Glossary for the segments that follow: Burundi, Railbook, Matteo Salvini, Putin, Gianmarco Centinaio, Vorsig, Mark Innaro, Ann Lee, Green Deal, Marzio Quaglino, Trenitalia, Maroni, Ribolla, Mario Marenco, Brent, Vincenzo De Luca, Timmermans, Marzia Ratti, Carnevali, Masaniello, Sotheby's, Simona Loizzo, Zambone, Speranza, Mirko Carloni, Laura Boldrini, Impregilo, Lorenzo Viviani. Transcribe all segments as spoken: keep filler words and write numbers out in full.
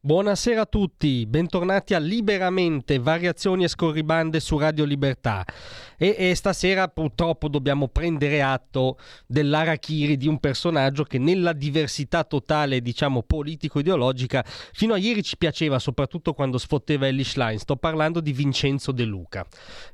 Buonasera a tutti, bentornati a Liberamente, variazioni e scorribande su Radio Libertà. E, e stasera purtroppo dobbiamo prendere atto dell'harakiri di un personaggio che nella diversità totale, diciamo, politico-ideologica, fino a ieri ci piaceva, soprattutto quando sfotteva Elly Schlein. Sto parlando di Vincenzo De Luca,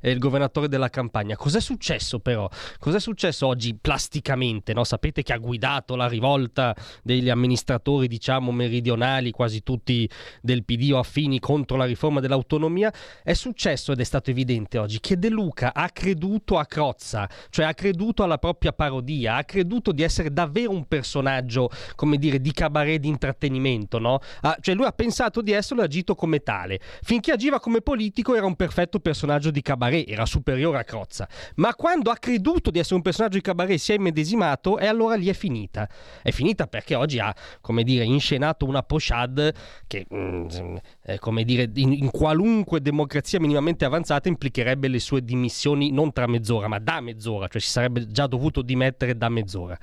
eh, il governatore della Campania. Cos'è successo però? Cos'è successo oggi plasticamente? No? Sapete che ha guidato la rivolta degli amministratori, diciamo, meridionali, quasi tutti del P D o affini, contro la riforma dell'autonomia. È successo, ed è stato evidente oggi, che De Luca ha creduto a Crozza, cioè ha creduto alla propria parodia, ha creduto di essere davvero un personaggio, come dire, di cabaret, di intrattenimento, no? Ah, cioè lui ha pensato di esserlo e agito come tale. Finché agiva come politico era un perfetto personaggio di cabaret, era superiore a Crozza, ma quando ha creduto di essere un personaggio di cabaret si è immedesimato, e allora lì è finita è finita perché oggi ha, come dire, inscenato una pochade che, eh, come dire, in, in qualunque democrazia minimamente avanzata implicherebbe le sue dimissioni non tra mezz'ora, ma da mezz'ora, cioè si sarebbe già dovuto dimettere da mezz'ora.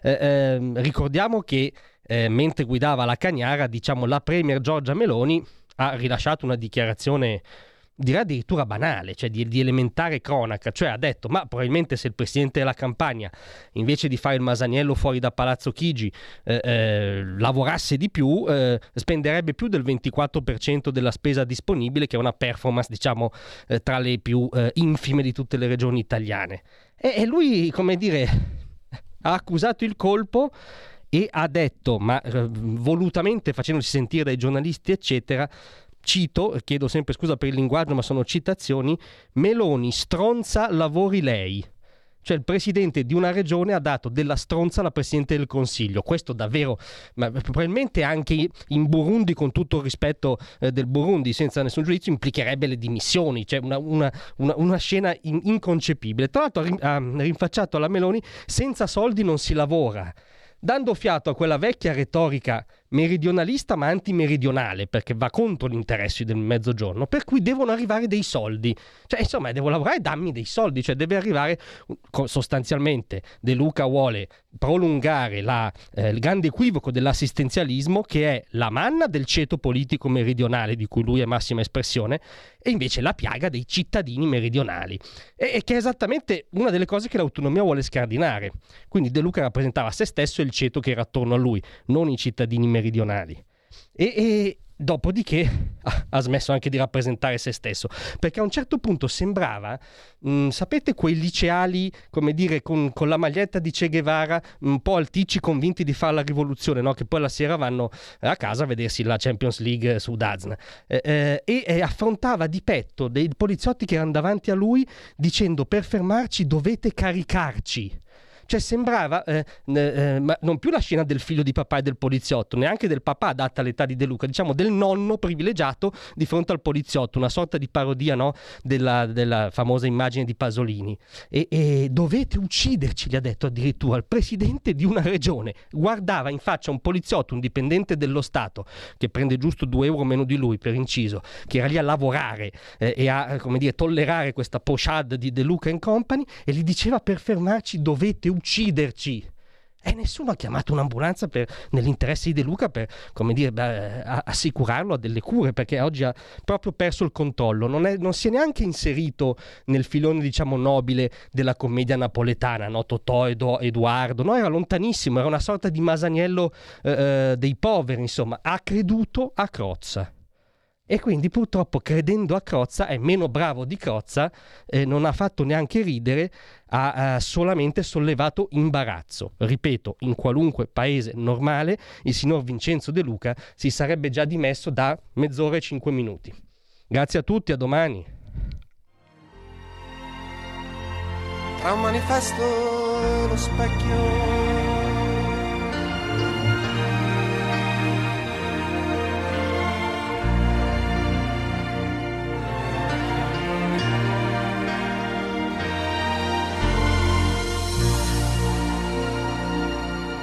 Eh, eh, ricordiamo che eh, mentre guidava la Cagnara, diciamo, la premier Giorgia Meloni ha rilasciato una dichiarazione, direi addirittura banale, cioè di, di elementare cronaca, cioè ha detto: ma probabilmente se il presidente della Campania, invece di fare il Masaniello fuori da Palazzo Chigi, eh, eh, lavorasse di più, eh, spenderebbe più del ventiquattro per cento della spesa disponibile, che è una performance, diciamo, eh, tra le più eh, infime di tutte le regioni italiane. E, e lui, come dire, ha accusato il colpo e ha detto, ma eh, volutamente facendosi sentire dai giornalisti, eccetera, cito, chiedo sempre scusa per il linguaggio ma sono citazioni: Meloni stronza, lavori lei. Cioè il presidente di una regione ha dato della stronza alla presidente del Consiglio. Questo davvero, ma probabilmente anche in Burundi, con tutto il rispetto eh, del Burundi, senza nessun giudizio, implicherebbe le dimissioni. Cioè una, una, una, una scena in, inconcepibile. Tra l'altro ha, ha rinfacciato alla Meloni: senza soldi non si lavora, dando fiato a quella vecchia retorica meridionalista ma antimeridionale, perché va contro gli interessi del mezzogiorno, per cui devono arrivare dei soldi. Cioè insomma, devo lavorare, dammi dei soldi. Cioè deve arrivare, sostanzialmente De Luca vuole prolungare la, eh, il grande equivoco dell'assistenzialismo, che è la manna del ceto politico meridionale di cui lui è massima espressione, e invece la piaga dei cittadini meridionali, e, e che è esattamente una delle cose che l'autonomia vuole scardinare. Quindi De Luca rappresentava se stesso e il ceto che era attorno a lui, non i cittadini meridionali meridionali. E, e dopodiché ha smesso anche di rappresentare se stesso, perché a un certo punto sembrava, mh, sapete quei liceali, come dire, con, con la maglietta di Che Guevara, un po' alticci, convinti di fare la rivoluzione, no? Che poi la sera vanno a casa a vedersi la Champions League su D A Z N, eh, eh, e eh, affrontava di petto dei poliziotti che erano davanti a lui dicendo: per fermarci dovete caricarci. Cioè sembrava eh, eh, ma non più la scena del figlio di papà e del poliziotto, neanche del papà data l'età di De Luca, diciamo del nonno privilegiato di fronte al poliziotto, una sorta di parodia, no? della, della famosa immagine di Pasolini. E, e dovete ucciderci, gli ha detto addirittura il presidente di una regione. Guardava in faccia un poliziotto, un dipendente dello Stato, che prende giusto due euro meno di lui, per inciso, che era lì a lavorare eh, e a, come dire, tollerare questa pochade di De Luca and Company, e gli diceva: per fermarci dovete ucciderci. ucciderci e nessuno ha chiamato un'ambulanza per, nell'interesse di De Luca, per, come dire, beh, assicurarlo a delle cure, perché oggi ha proprio perso il controllo. Non, è, non si è neanche inserito nel filone, diciamo, nobile della commedia napoletana, no? Totò, Edo, Edoardo, no? Era lontanissimo, era una sorta di Masaniello eh, dei poveri, insomma. Ha creduto a Crozza, e quindi purtroppo, credendo a Crozza, è meno bravo di Crozza, eh, non ha fatto neanche ridere, ha, ha solamente sollevato imbarazzo. Ripeto, in qualunque paese normale il signor Vincenzo De Luca si sarebbe già dimesso da mezz'ora e cinque minuti. Grazie a tutti, a domani. Tra un manifesto e lo specchio,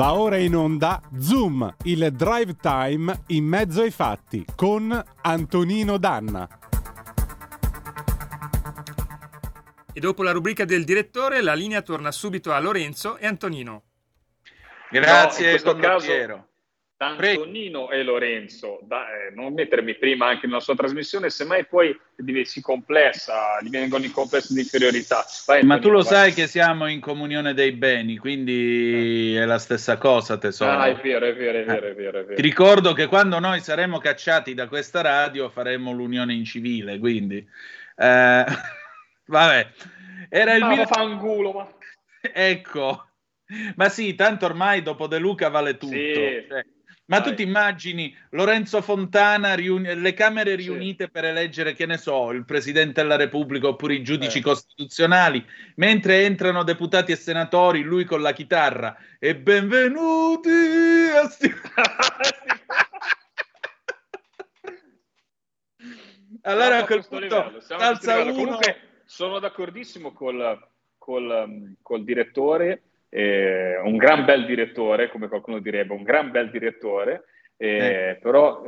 Va ora in onda Zoom, il drive time in mezzo ai fatti con Antonino Danna. E dopo la rubrica del direttore la linea torna subito a Lorenzo e Antonino. Grazie, no, in questo caso Piero. Antonino e Lorenzo, da, eh, non mettermi prima anche nella sua trasmissione, semmai poi si complessa, divengono in complesso di inferiorità. Vai, ma Antonio, tu lo vai. Sai che siamo in comunione dei beni, quindi eh. è la stessa cosa, tesoro. Ah, è vero, è vero, è vero, è vero, è vero. Ti ricordo che quando noi saremo cacciati da questa radio faremo l'unione in civile, quindi eh, vabbè. Era il mio fangulo, ma ecco. Ma sì, tanto ormai dopo De Luca vale tutto. Sì. Cioè, Ma tu ti immagini Lorenzo Fontana, riuni- le Camere riunite sì. per eleggere, che ne so, il Presidente della Repubblica oppure i giudici eh. costituzionali, mentre entrano deputati e senatori, lui con la chitarra e benvenuti a sti- Allora a quel punto alza uno. Comunque sono d'accordissimo col, col, col direttore. Eh, un gran bel direttore, come qualcuno direbbe, un gran bel direttore, eh, eh. però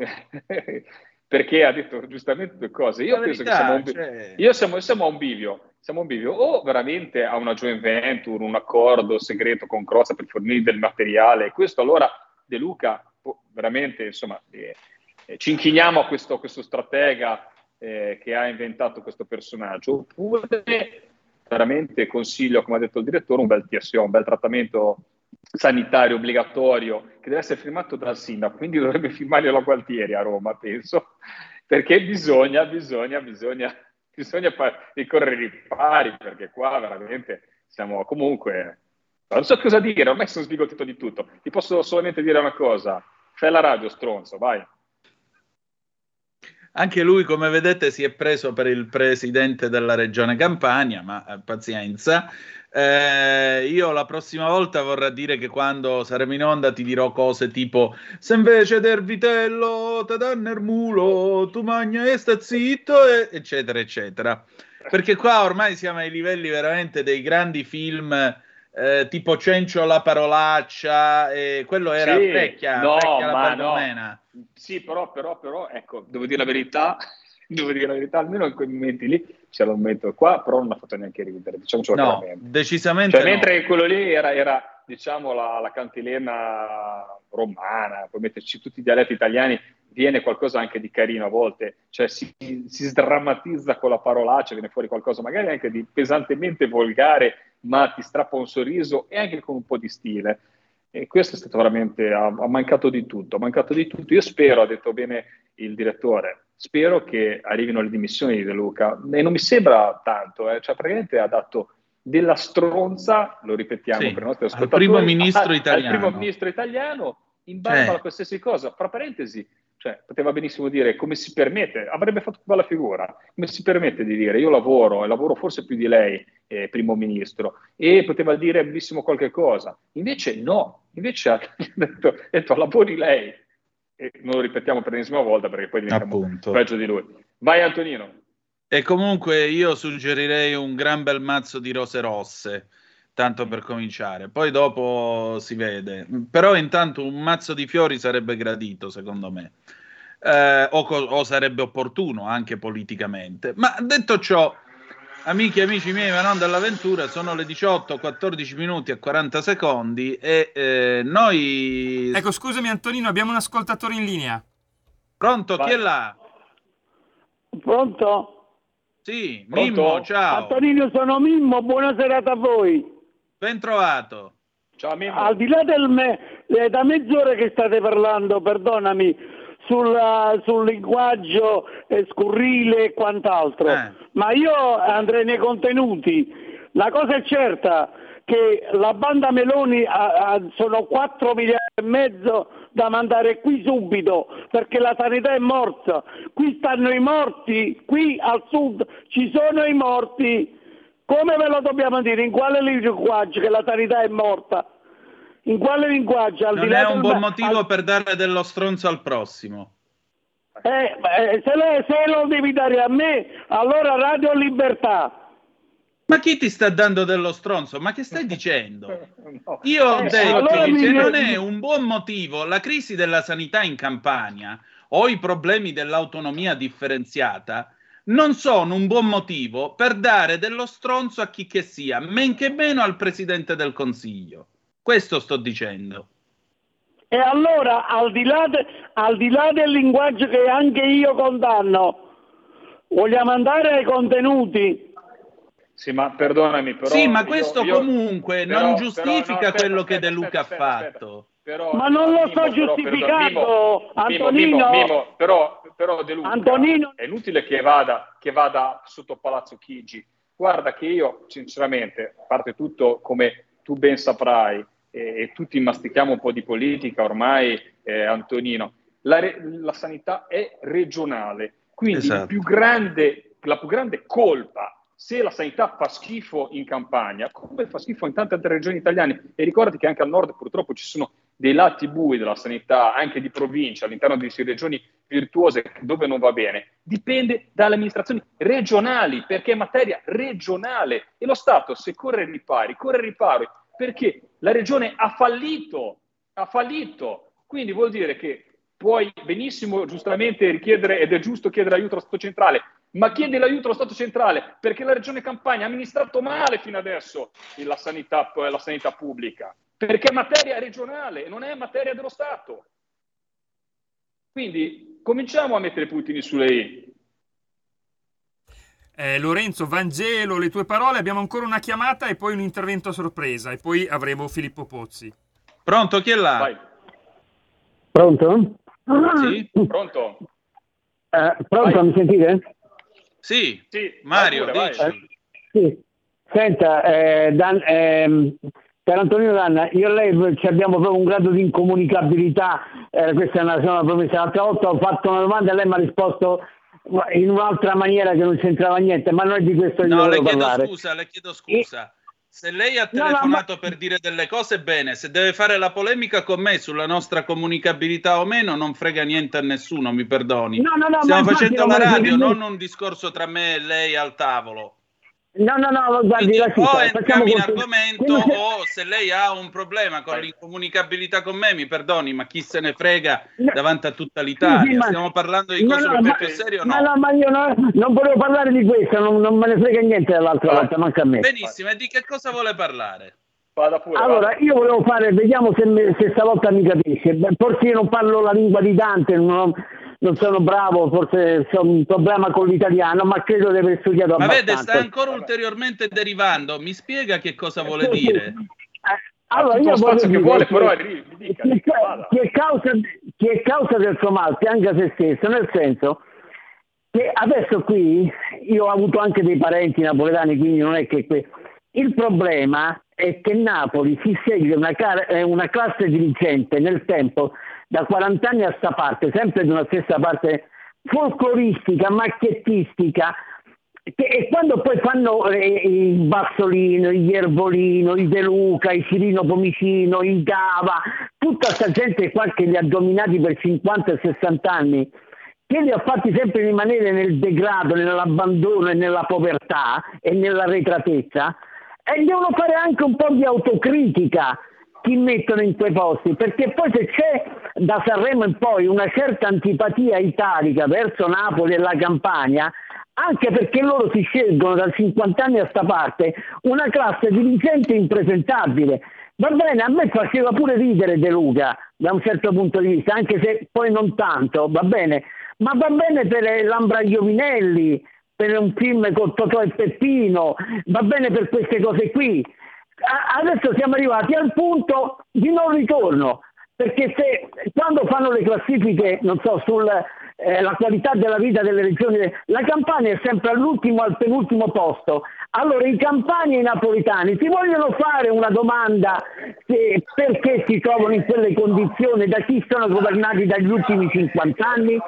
perché ha detto giustamente due cose. Io la penso verità, che siamo, un bi- cioè... io siamo, siamo a un bivio, siamo a un bivio, o veramente a una joint venture, un accordo segreto con Crozza per fornire del materiale. Questo allora De Luca, veramente, insomma, eh, eh, ci inchiniamo a questo, a questo stratega eh, che ha inventato questo personaggio, oppure veramente consiglio, come ha detto il direttore, un bel T S O, un bel trattamento sanitario obbligatorio che deve essere firmato dal sindaco, quindi dovrebbe firmarlo la Gualtieri a Roma, penso, perché bisogna, bisogna, bisogna, bisogna far ricorrere i pari, perché qua veramente siamo comunque... Non so cosa dire, ormai sono sbigottito di tutto. Ti posso solamente dire una cosa, fai la radio, stronzo, vai. Anche lui, come vedete, si è preso per il presidente della regione Campania, ma eh, pazienza. Eh, io la prossima volta vorrà dire che quando saremo in onda ti dirò cose tipo: se invece del vitello te danno il mulo, tu magna e sta zitto, e... eccetera, eccetera. Perché qua ormai siamo ai livelli veramente dei grandi film... Eh, tipo Cencio la parolaccia, eh, quello era sì, vecchia, no, vecchia la palomena. No. Sì, però, però, però, ecco, devo dire la verità, devo dire la verità, almeno in quei momenti lì, c'era un momento qua, però non ha fatto neanche ridere, diciamoci no, veramente. Decisamente cioè, no. Mentre quello lì era, era diciamo, la, la cantilena romana, puoi metterci tutti i dialetti italiani, viene qualcosa anche di carino a volte, cioè si, si sdrammatizza con la parolaccia, viene fuori qualcosa magari anche di pesantemente volgare, ma ti strappa un sorriso e anche con un po' di stile, e questo è stato veramente, ha, ha mancato di tutto, ha mancato di tutto. Io spero, ha detto bene il direttore, spero che arrivino le dimissioni di De Luca, e non mi sembra tanto, eh. Cioè praticamente ha dato della stronza, lo ripetiamo sì, per i nostri ascoltatori, al primo ministro italiano, al primo ministro italiano in barba eh. a qualsiasi cosa, fra parentesi, cioè poteva benissimo dire come si permette, avrebbe fatto bella figura, come si permette di dire io lavoro e lavoro forse più di lei, eh, primo ministro, e poteva dire benissimo qualche cosa, invece no, invece ha detto, ha detto lavori lei, e non lo ripetiamo per l'ennesima volta perché poi diventiamo peggio di lui. Vai Antonino. E comunque io suggerirei un gran bel mazzo di rose rosse, tanto per cominciare, poi dopo si vede, però intanto un mazzo di fiori sarebbe gradito secondo me, eh, o, co- o sarebbe opportuno anche politicamente. Ma detto ciò, amiche e amici miei, ma non dell'avventura, sono le diciotto, quattordici minuti e quaranta secondi e eh, noi... Ecco, scusami Antonino, abbiamo un ascoltatore in linea. Pronto? Vai. Chi è là? Pronto? Sì, Pronto? Mimmo, ciao. Antonino, sono Mimmo, buona serata a voi. Ben trovato. Ciao Mimmo. Al di là del me, da mezz'ora che state parlando, perdonami, sulla, sul linguaggio eh, scurrile e quant'altro, eh. ma io andrei nei contenuti. La cosa è certa che la banda Meloni ha, ha, sono quattro miliardi e mezzo da mandare qui subito, perché la sanità è morta. Qui stanno i morti, qui al sud ci sono i morti. Come ve lo dobbiamo dire? In quale linguaggio che la sanità è morta? In quale linguaggio? Al non di là è un del... buon motivo al... per dare dello stronzo al prossimo. Eh, eh, se, le, se lo devi dare a me, allora Radio Libertà. Ma chi ti sta dando dello stronzo? Ma che stai dicendo? No. Io ho eh, detto allora che mi... non è un buon motivo la crisi della sanità in Campania o i problemi dell'autonomia differenziata. Non sono un buon motivo per dare dello stronzo a chi che sia, men che meno al Presidente del Consiglio. Questo sto dicendo. E allora, al di là, de, al di là del linguaggio che anche io condanno, vogliamo andare ai contenuti? Sì, ma perdonami, però... Sì, ma questo io, comunque io, non però, giustifica però, no, quello aspetta, che De Luca aspetta, ha aspetta, fatto. Aspetta, però, ma non lo sto giustificando, Antonino. Però De Luca Antonino. È inutile che vada, che vada sotto Palazzo Chigi. Guarda che io, sinceramente, a parte tutto, come tu ben saprai, eh, e tutti mastichiamo un po' di politica ormai, eh, Antonino, la, re, la sanità è regionale, quindi esatto. il più grande, la più grande colpa, se la sanità fa schifo in Campania, come fa schifo in tante altre regioni italiane, e ricordati che anche al nord purtroppo ci sono dei lati bui della sanità, anche di provincia, all'interno di regioni virtuose dove non va bene, dipende dalle amministrazioni regionali, perché è materia regionale, e lo Stato se corre ai ripari, corre ai ripari, perché la regione ha fallito, ha fallito, quindi vuol dire che puoi benissimo giustamente richiedere, ed è giusto chiedere aiuto allo Stato centrale, ma chiede l'aiuto allo Stato centrale perché la Regione Campania ha amministrato male fino adesso la sanità, la sanità pubblica, perché è materia regionale, non è materia dello Stato. Quindi cominciamo a mettere i puntini sulle i. Eh, Lorenzo, Vangelo, le tue parole. Abbiamo ancora una chiamata e poi un intervento a sorpresa e poi avremo Filippo Pozzi. Pronto, chi è là? Vai. Pronto? Sì, pronto. Eh, pronto, Vai. Mi sentite? Sì, sì, Mario, pure, eh, sì. Senta, eh, Dan, eh, per Antonino Danna, io e lei ci abbiamo proprio un grado di incomunicabilità, eh, questa è una, una promessa. L'altra volta ho fatto una domanda e lei mi ha risposto in un'altra maniera che non c'entrava niente, ma noi di questo no, le chiedo parlare. scusa, le chiedo scusa. E... Se lei ha telefonato no, no, ma... per dire delle cose, bene, se deve fare la polemica con me sulla nostra comunicabilità o meno, non frega niente a nessuno, mi perdoni. No, no, no, stiamo facendo la radio, non me... un discorso tra me e lei al tavolo. No, no, no, guardi, la città, o entriamo in argomento se... o se lei ha un problema con l'incomunicabilità con me, mi perdoni, ma chi se ne frega no. davanti a tutta l'Italia. Sì, sì, ma... Stiamo parlando di cose no, no, ma... più serio o no? No, no, ma io no, non volevo parlare di questo, non, non me ne frega niente dall'altra volta, manca a me. Benissimo, e di che cosa vuole parlare? Vada pure, allora, vada. Io volevo fare, vediamo se, me, se stavolta mi capisce, forse io non parlo la lingua di Dante, non... Non sono bravo, forse ho un problema con l'italiano, ma credo di aver studiato ma abbastanza. Ma vede, sta ancora ulteriormente derivando. Mi spiega che cosa vuole sì, dire? Sì. Allora, io voglio dire che vuole, che, però arrivi, dica, che, dica, che, è causa, che è causa del suo malti anche a se stesso, nel senso che adesso qui io ho avuto anche dei parenti napoletani, quindi non è che... Que... Il problema è che Napoli si segue una, car- una classe dirigente nel tempo... da quaranta anni a sta parte, sempre di una stessa parte folcloristica, macchiettistica, che, e quando poi fanno eh, il Bassolino, il Iervolino, il De Luca, il Cirino Pomicino, il Gava, tutta questa gente qua che li ha dominati per cinquanta e sessanta anni, che li ha fatti sempre rimanere nel degrado, nell'abbandono e nella povertà e nella retratezza, e devono fare anche un po' di autocritica, chi mettono in quei posti, perché poi se c'è da Sanremo in poi una certa antipatia italica verso Napoli e la Campania, anche perché loro si scelgono dal cinquanta anni a sta parte una classe dirigente impresentabile. Va bene, a me faceva pure ridere De Luca da un certo punto di vista, anche se poi non tanto, va bene, ma va bene per Lambraglio Minelli, per un film con Totò e Peppino, va bene per queste cose qui. Adesso siamo arrivati al punto di non ritorno, perché se quando fanno le classifiche, non so, sulla eh, qualità della vita delle regioni, la Campania è sempre all'ultimo, al penultimo posto. Allora i campani e i napoletani ti vogliono fare una domanda se, perché si trovano in quelle condizioni, da chi sono governati dagli ultimi cinquanta anni?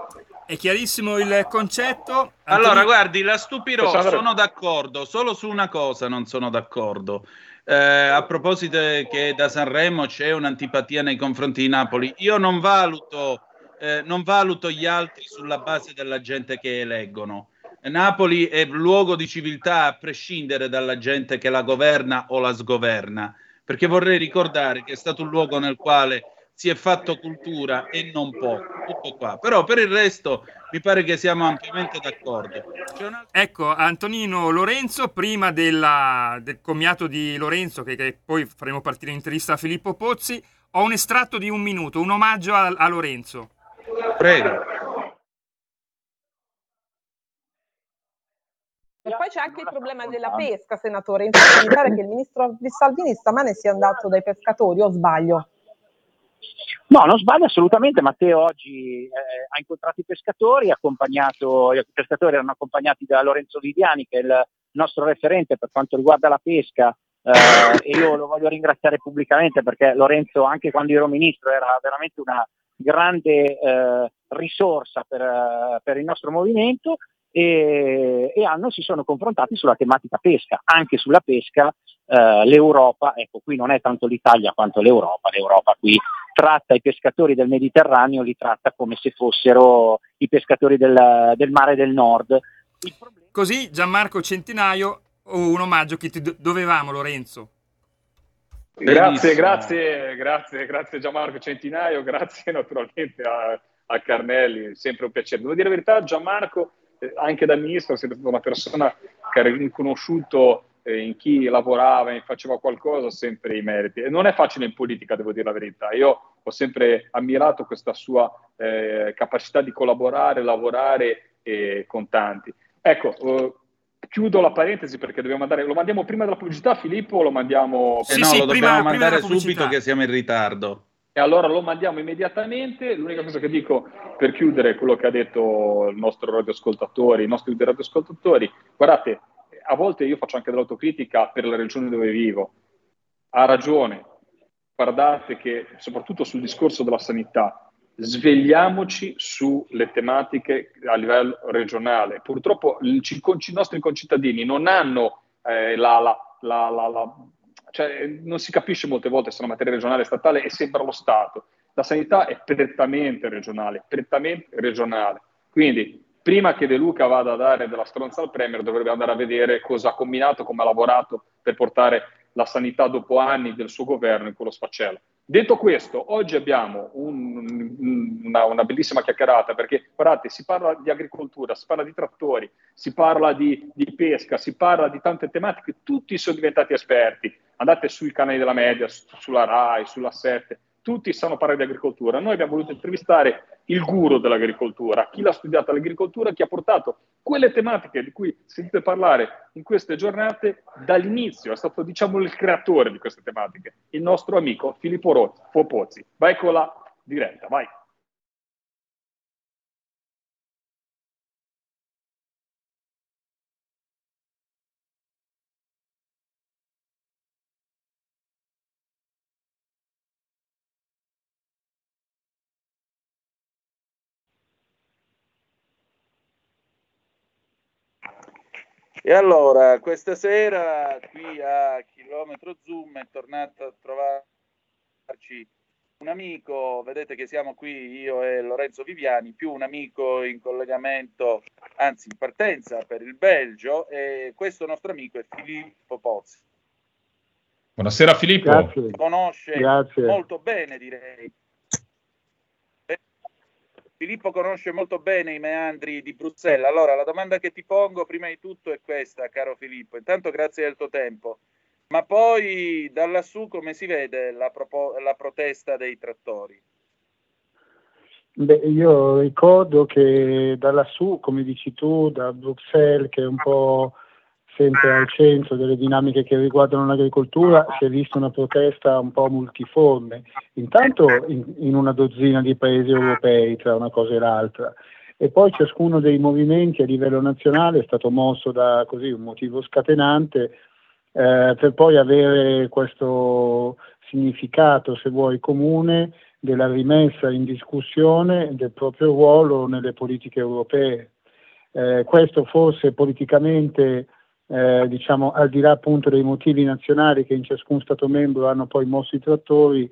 È chiarissimo il concetto. Allora, Antonio... guardi, la stupirò, sono d'accordo, solo su una cosa non sono d'accordo. Eh, a proposito che da Sanremo c'è un'antipatia nei confronti di Napoli, io non valuto, eh, non valuto gli altri sulla base della gente che eleggono. Napoli è luogo di civiltà a prescindere dalla gente che la governa o la sgoverna, perché vorrei ricordare che è stato un luogo nel quale si è fatto cultura e non poco, tutto qua. Però per il resto mi pare che siamo ampiamente d'accordo. Una... Ecco, Antonino, Lorenzo, prima della, del commiato di Lorenzo, che, che poi faremo partire l'intervista a Filippo Pozzi, ho un estratto di un minuto, un omaggio a, a Lorenzo. Prego. E poi c'è anche il problema della pesca, senatore. Infatti, mi pare che il ministro Salvini stamane sia andato dai pescatori, o sbaglio? No, non sbaglio assolutamente. Matteo oggi eh, ha incontrato i pescatori, accompagnato, i pescatori erano accompagnati da Lorenzo Viviani, che è il nostro referente per quanto riguarda la pesca eh, e io lo voglio ringraziare pubblicamente, perché Lorenzo, anche quando ero ministro, era veramente una grande eh, risorsa per, per il nostro movimento, e, e hanno, si sono confrontati sulla tematica pesca, anche sulla pesca eh, l'Europa, ecco qui non è tanto l'Italia quanto l'Europa, l'Europa qui tratta i pescatori del Mediterraneo, li tratta come se fossero i pescatori del, del mare del nord. Il problema... Così Gianmarco Centinaio, un omaggio che ti do- dovevamo, Lorenzo. Grazie, grazie, grazie, grazie Gianmarco Centinaio, grazie naturalmente a, a Carnelli, sempre un piacere. Devo dire la verità, Gianmarco, anche da ministro, sei stata una persona che ha riconosciuto eh, in chi lavorava e faceva qualcosa sempre i meriti. E non è facile in politica, devo dire la verità. Io ho sempre ammirato questa sua eh, capacità di collaborare, lavorare eh, con tanti. Ecco, eh, chiudo la parentesi perché dobbiamo andare. Lo mandiamo prima della pubblicità, Filippo, o lo mandiamo? Eh sì, no, sì, lo prima, dobbiamo mandare prima subito che siamo in ritardo. E allora lo mandiamo immediatamente. L'unica cosa che dico per chiudere è quello che ha detto il nostro radioascoltatore, i nostri radioascoltatori. Guardate, a volte io faccio anche dell'autocritica per la regione dove vivo. Ha ragione. Guardate che, soprattutto sul discorso della sanità, svegliamoci sulle tematiche a livello regionale. Purtroppo il, i nostri concittadini non hanno eh, la... la, la, la, la cioè non si capisce molte volte se è una materia regionale e statale e sembra lo Stato. La sanità è prettamente regionale, prettamente regionale. Quindi prima che De Luca vada a dare della stronza al Premier dovrebbe andare a vedere cosa ha combinato, come ha lavorato per portare la sanità dopo anni del suo governo in quello sfaccello. Detto questo, oggi abbiamo un, una, una bellissima chiacchierata perché, guardate, si parla di agricoltura, si parla di trattori, si parla di, di pesca, si parla di tante tematiche, tutti sono diventati esperti. Andate sui canali della media, su, sulla Rai, sulla sette, tutti sanno parlare di agricoltura. Noi abbiamo voluto intervistare il guru dell'agricoltura, chi l'ha studiata l'agricoltura, chi ha portato quelle tematiche di cui sentite parlare in queste giornate dall'inizio. È stato, diciamo, il creatore di queste tematiche, il nostro amico Filippo Ro- Pozzi. Vai con la diretta, vai. E allora, questa sera qui a Chilometro Zoom è tornato a trovarci un amico, vedete che siamo qui io e Lorenzo Viviani, più un amico in collegamento, anzi in partenza per il Belgio, e questo nostro amico è Filippo Pozzi. Buonasera Filippo. Grazie. Conosce Grazie. molto bene, direi. Filippo conosce molto bene i meandri di Bruxelles. Allora, la domanda che ti pongo prima di tutto è questa, caro Filippo. Intanto grazie del tuo tempo. Ma poi, da lassù, come si vede la, propo- la protesta dei trattori? Beh, io ricordo che da lassù, come dici tu, da Bruxelles, che è un po' sempre al centro delle dinamiche che riguardano l'agricoltura, si è vista una protesta un po' multiforme, intanto in, in una dozzina di paesi europei tra una cosa e l'altra, e poi ciascuno dei movimenti a livello nazionale è stato mosso da così un motivo scatenante eh, per poi avere questo significato, se vuoi, comune della rimessa in discussione del proprio ruolo nelle politiche europee. Eh, questo forse politicamente Eh, diciamo al di là appunto dei motivi nazionali che in ciascun Stato membro hanno poi mosso i trattori,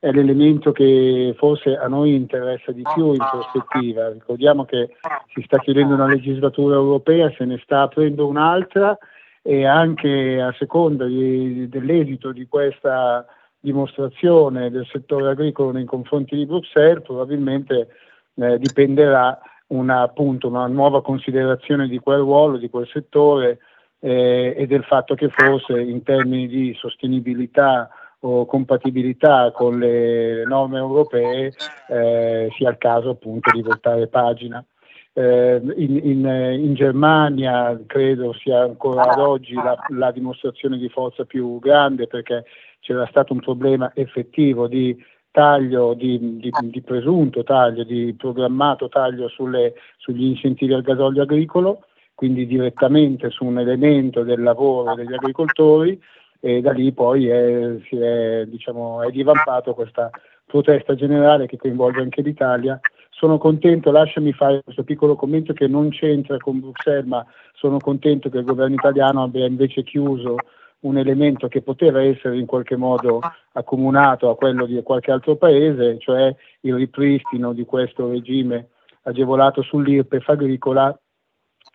è l'elemento che forse a noi interessa di più in prospettiva. Ricordiamo che si sta chiedendo una legislatura europea, se ne sta aprendo un'altra, e anche a seconda di, dell'esito di questa dimostrazione del settore agricolo nei confronti di Bruxelles probabilmente eh, dipenderà una, appunto, una nuova considerazione di quel ruolo, di quel settore, Eh, e del fatto che forse in termini di sostenibilità o compatibilità con le norme europee eh, sia il caso appunto di voltare pagina. Eh, in, in, in Germania credo sia ancora ad oggi la, la dimostrazione di forza più grande, perché c'era stato un problema effettivo di taglio, di, di, di presunto taglio, di programmato taglio sulle, sugli incentivi al gasolio agricolo, quindi direttamente su un elemento del lavoro degli agricoltori, e da lì poi è, si è, diciamo, è divampato questa protesta generale che coinvolge anche l'Italia. Sono contento, lasciami fare questo piccolo commento che non c'entra con Bruxelles, ma sono contento che il governo italiano abbia invece chiuso un elemento che poteva essere in qualche modo accomunato a quello di qualche altro paese, cioè il ripristino di questo regime agevolato sull'I R P E F agricola,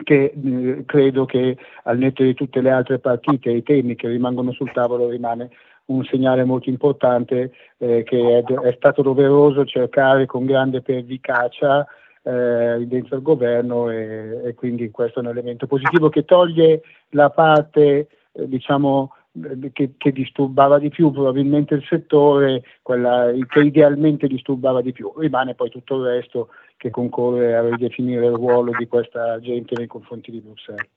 che eh, credo che al netto di tutte le altre partite e i temi che rimangono sul tavolo rimane un segnale molto importante, eh, che è, è stato doveroso cercare con grande pervicacia eh, dentro il governo, e, e quindi questo è un elemento positivo che toglie la parte eh, diciamo che, che disturbava di più probabilmente il settore, quella che idealmente disturbava di più. Rimane poi tutto il resto che concorre a ridefinire il ruolo di questa gente nei confronti di Bruxelles.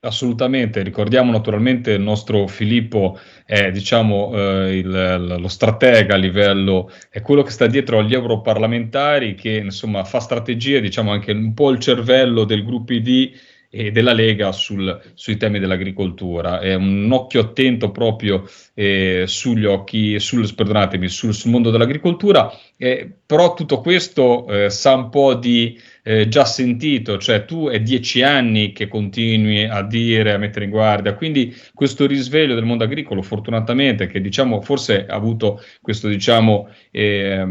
Assolutamente, ricordiamo naturalmente il nostro Filippo è diciamo eh, il, lo stratega a livello, è quello che sta dietro agli europarlamentari, che insomma fa strategie, diciamo anche un po' il cervello del gruppo I D e della Lega sul, sui temi dell'agricoltura. È un occhio attento proprio eh, sugli occhi, sul, perdonatemi, sul, sul mondo dell'agricoltura, eh, però tutto questo eh, sa un po' di eh, già sentito, cioè tu è dieci anni che continui a dire, a mettere in guardia, quindi questo risveglio del mondo agricolo fortunatamente, che diciamo forse ha avuto questo diciamo eh,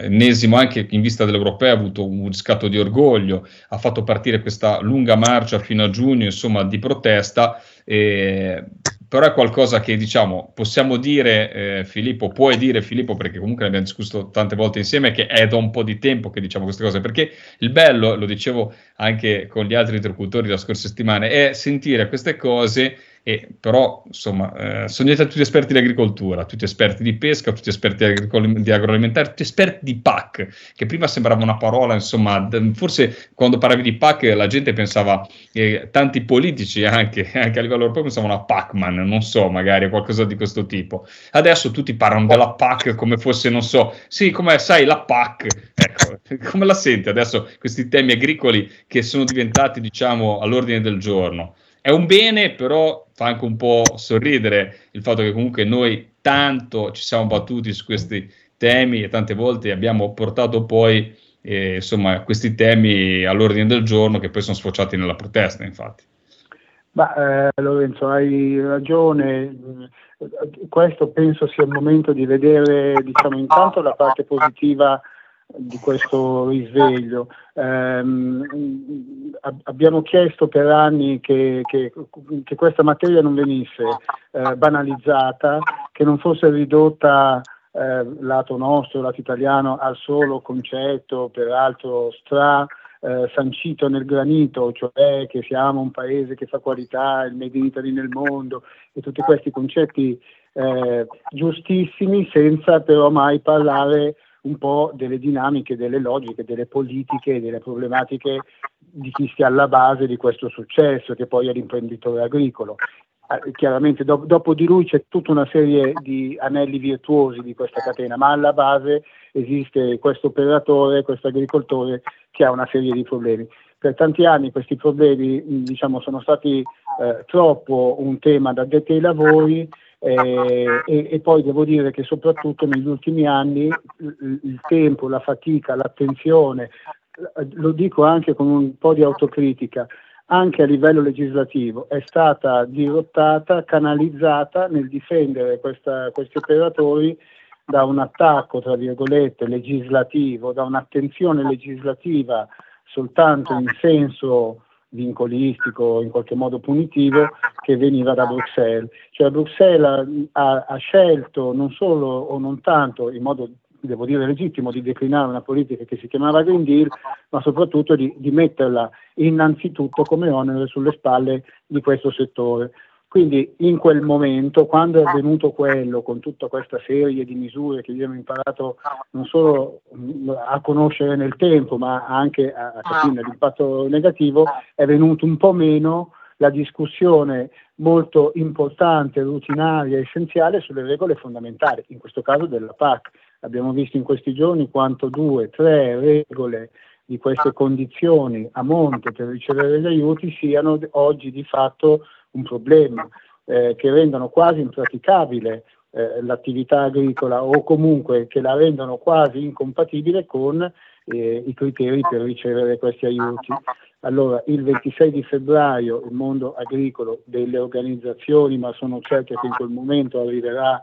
ennesimo, anche in vista dell'Europea ha avuto un riscatto di orgoglio, ha fatto partire questa lunga marcia fino a giugno, insomma, di protesta, eh, però è qualcosa che diciamo possiamo dire, eh, Filippo, puoi dire Filippo, perché comunque ne abbiamo discusso tante volte insieme, che è da un po' di tempo che diciamo queste cose, perché il bello, lo dicevo anche con gli altri interlocutori la scorsa settimana, è sentire queste cose. E però insomma eh, sono diventati tutti esperti di agricoltura, tutti esperti di pesca, tutti esperti di agroalimentare, tutti esperti di P A C, che prima sembrava una parola, insomma forse quando parlavi di P A C la gente pensava, eh, tanti politici anche, anche a livello europeo pensavano a Pac-Man, non so, magari qualcosa di questo tipo. Adesso tutti parlano della P A C come fosse, non so, sì, come sai la P A C, ecco, come la senti adesso questi temi agricoli che sono diventati diciamo all'ordine del giorno? È un bene, però fa anche un po' sorridere il fatto che comunque noi tanto ci siamo battuti su questi temi e tante volte abbiamo portato poi eh, insomma questi temi all'ordine del giorno, che poi sono sfociati nella protesta, infatti. Ma eh, Lorenzo, hai ragione. Questo penso sia il momento di vedere, diciamo, intanto la parte positiva di questo risveglio. Um, abbiamo chiesto per anni che, che, che questa materia non venisse eh, banalizzata, che non fosse ridotta, eh, lato nostro, lato italiano, al solo concetto, peraltro stra eh, sancito nel granito, cioè che siamo un paese che fa qualità, il Made in Italy nel mondo e tutti questi concetti eh, giustissimi, senza però mai parlare un po' delle dinamiche, delle logiche, delle politiche, delle problematiche di chi sia alla base di questo successo, che poi è l'imprenditore agricolo. Eh, chiaramente do- dopo di lui c'è tutta una serie di anelli virtuosi di questa catena, ma alla base esiste questo operatore, questo agricoltore che ha una serie di problemi. Per tanti anni questi problemi, diciamo, sono stati eh, troppo un tema da addetti ai lavori. Eh, e, e poi devo dire che soprattutto negli ultimi anni il, il tempo, la fatica, l'attenzione, lo dico anche con un po' di autocritica, anche a livello legislativo è stata dirottata, canalizzata nel difendere questa, questi operatori da un attacco, tra virgolette, legislativo, da un'attenzione legislativa soltanto in senso vincolistico, in qualche modo punitivo, che veniva da Bruxelles. Cioè Bruxelles ha, ha scelto non solo o non tanto, in modo devo dire legittimo, di declinare una politica che si chiamava Green Deal, ma soprattutto di, di metterla innanzitutto come onere sulle spalle di questo settore. Quindi in quel momento, quando è avvenuto quello, con tutta questa serie di misure che abbiamo imparato non solo a conoscere nel tempo, ma anche a, a capire l'impatto negativo, è venuto un po' meno la discussione molto importante, routinaria, essenziale sulle regole fondamentali, in questo caso della P A C. Abbiamo visto in questi giorni quanto due, tre regole di queste condizioni a monte per ricevere gli aiuti siano oggi di fatto un problema. eh, che rendono quasi impraticabile eh, l'attività agricola, o comunque che la rendono quasi incompatibile con eh, i criteri per ricevere questi aiuti. Allora, il ventisei di febbraio il mondo agricolo, delle organizzazioni, ma sono certo che in quel momento arriverà,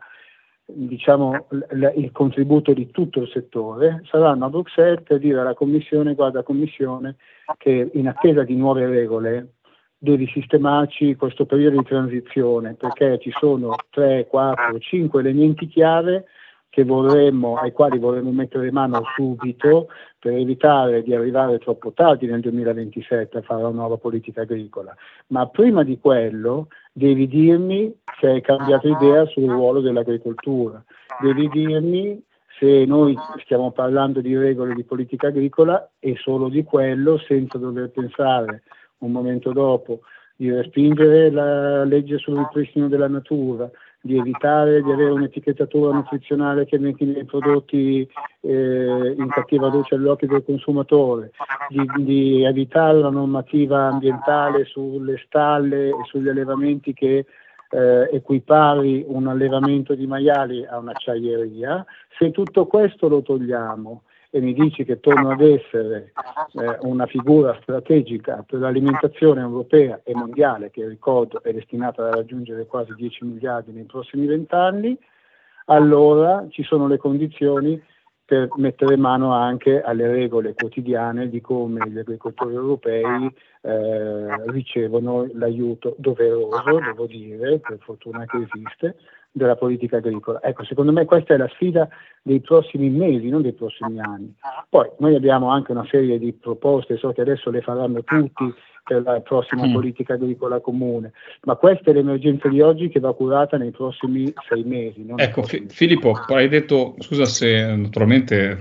diciamo, l- il contributo di tutto il settore, saranno a Bruxelles per dire alla Commissione: guarda Commissione, che in attesa di nuove regole devi sistemarci questo periodo di transizione, perché ci sono tre, quattro, cinque elementi chiave che vorremmo, ai quali vorremmo mettere mano subito per evitare di arrivare troppo tardi nel duemilaventisette a fare una nuova politica agricola. Ma prima di quello devi dirmi se hai cambiato idea sul ruolo dell'agricoltura, devi dirmi se noi stiamo parlando di regole di politica agricola e solo di quello, senza dover pensare un momento dopo di respingere la legge sul ripristino della natura, di evitare di avere un'etichettatura nutrizionale che metti nei prodotti eh, in cattiva luce all'occhio del consumatore, di, di evitare la normativa ambientale sulle stalle e sugli allevamenti che eh, equipari un allevamento di maiali a un'acciaieria. Se tutto questo lo togliamo e mi dici che torno ad essere eh, una figura strategica per l'alimentazione europea e mondiale, che ricordo è destinata a raggiungere quasi dieci miliardi nei prossimi vent'anni, allora ci sono le condizioni per mettere mano anche alle regole quotidiane di come gli agricoltori europei eh, ricevono l'aiuto doveroso, devo dire, per fortuna che esiste, della politica agricola. Ecco, secondo me questa è la sfida dei prossimi mesi, non dei prossimi anni. Poi noi abbiamo anche una serie di proposte, so che adesso le faranno tutti per la prossima mm. politica agricola comune, ma questa è l'emergenza di oggi che va curata nei prossimi sei mesi. Non ecco, fi- Filippo, hai detto, scusa se naturalmente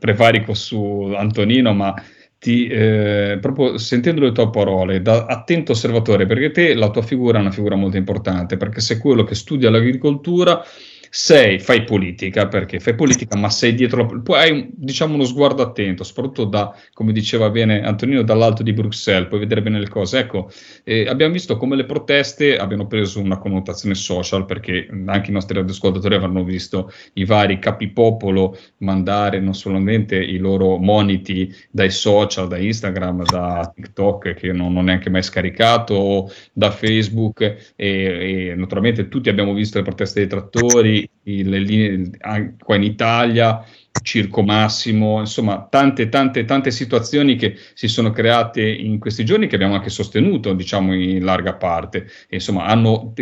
prevarico su Antonino, ma ti eh, proprio sentendo le tue parole da attento osservatore, perché te la tua figura è una figura molto importante, perché sei quello che studia l'agricoltura, sei fai politica, perché fai politica ma sei dietro la, hai diciamo uno sguardo attento, soprattutto da, come diceva bene Antonino, dall'alto di Bruxelles puoi vedere bene le cose. Ecco, eh, abbiamo visto come le proteste abbiano preso una connotazione social, perché anche i nostri radioascoltatori avranno visto i vari capipopolo mandare non solamente i loro moniti dai social, da Instagram, da TikTok, che non ho neanche mai scaricato, da Facebook, e, e naturalmente tutti abbiamo visto le proteste dei trattori, le linee qua in Italia, Circo Massimo, insomma tante tante tante situazioni che si sono create in questi giorni, che abbiamo anche sostenuto, diciamo, in larga parte, e, insomma, hanno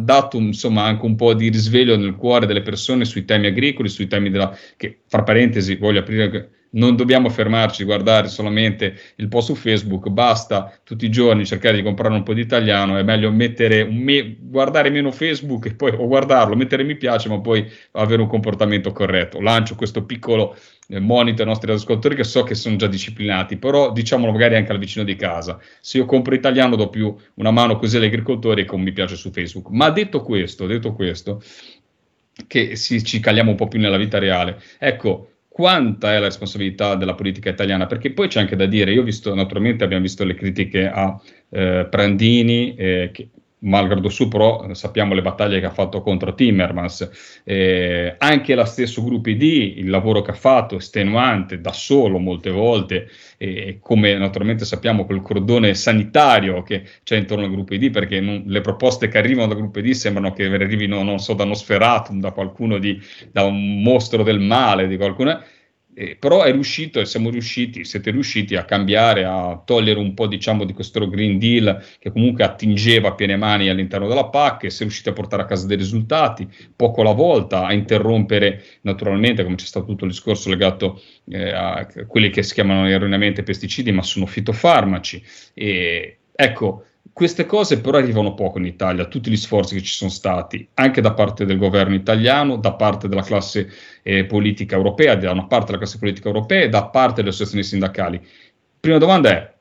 dato insomma anche un po' di risveglio nel cuore delle persone sui temi agricoli, sui temi della, che fra parentesi voglio aprire, non dobbiamo fermarci, guardare solamente il post su Facebook, basta tutti i giorni cercare di comprare un po' di italiano, è meglio mettere un me- guardare meno Facebook e poi, o guardarlo, mettere mi piace, ma poi avere un comportamento corretto. Lancio questo piccolo eh, monito ai nostri ascoltatori, che so che sono già disciplinati, però diciamolo magari anche al vicino di casa: se io compro italiano do più una mano così agli agricoltori che un mi piace su Facebook. Ma detto questo, detto questo, che si, ci caliamo un po' più nella vita reale, ecco, quanta è la responsabilità della politica italiana? Perché poi c'è anche da dire, io ho visto, naturalmente abbiamo visto le critiche a eh, Prandini, eh, che malgrado su, però sappiamo le battaglie che ha fatto contro Timmermans, eh, anche la stesso gruppo I D, il lavoro che ha fatto, estenuante, da solo molte volte, e come naturalmente sappiamo quel cordone sanitario che c'è intorno al gruppo I D, perché non, le proposte che arrivano dal gruppo I D sembrano che arrivino, non so, da uno sferatum, da qualcuno di, da un mostro del male, di qualcuno. Eh, però è riuscito e siamo riusciti, siete riusciti a cambiare, a togliere un po', diciamo, di questo Green Deal che comunque attingeva a piene mani all'interno della P A C, e siete riusciti a portare a casa dei risultati, poco alla volta, a interrompere naturalmente, come c'è stato tutto il discorso legato eh, a quelli che si chiamano erroneamente pesticidi, ma sono fitofarmaci. E, ecco, queste cose però arrivano poco in Italia, tutti gli sforzi che ci sono stati, anche da parte del governo italiano, da parte della classe eh, politica europea, da una parte della classe politica europea e da parte delle associazioni sindacali. Prima domanda è,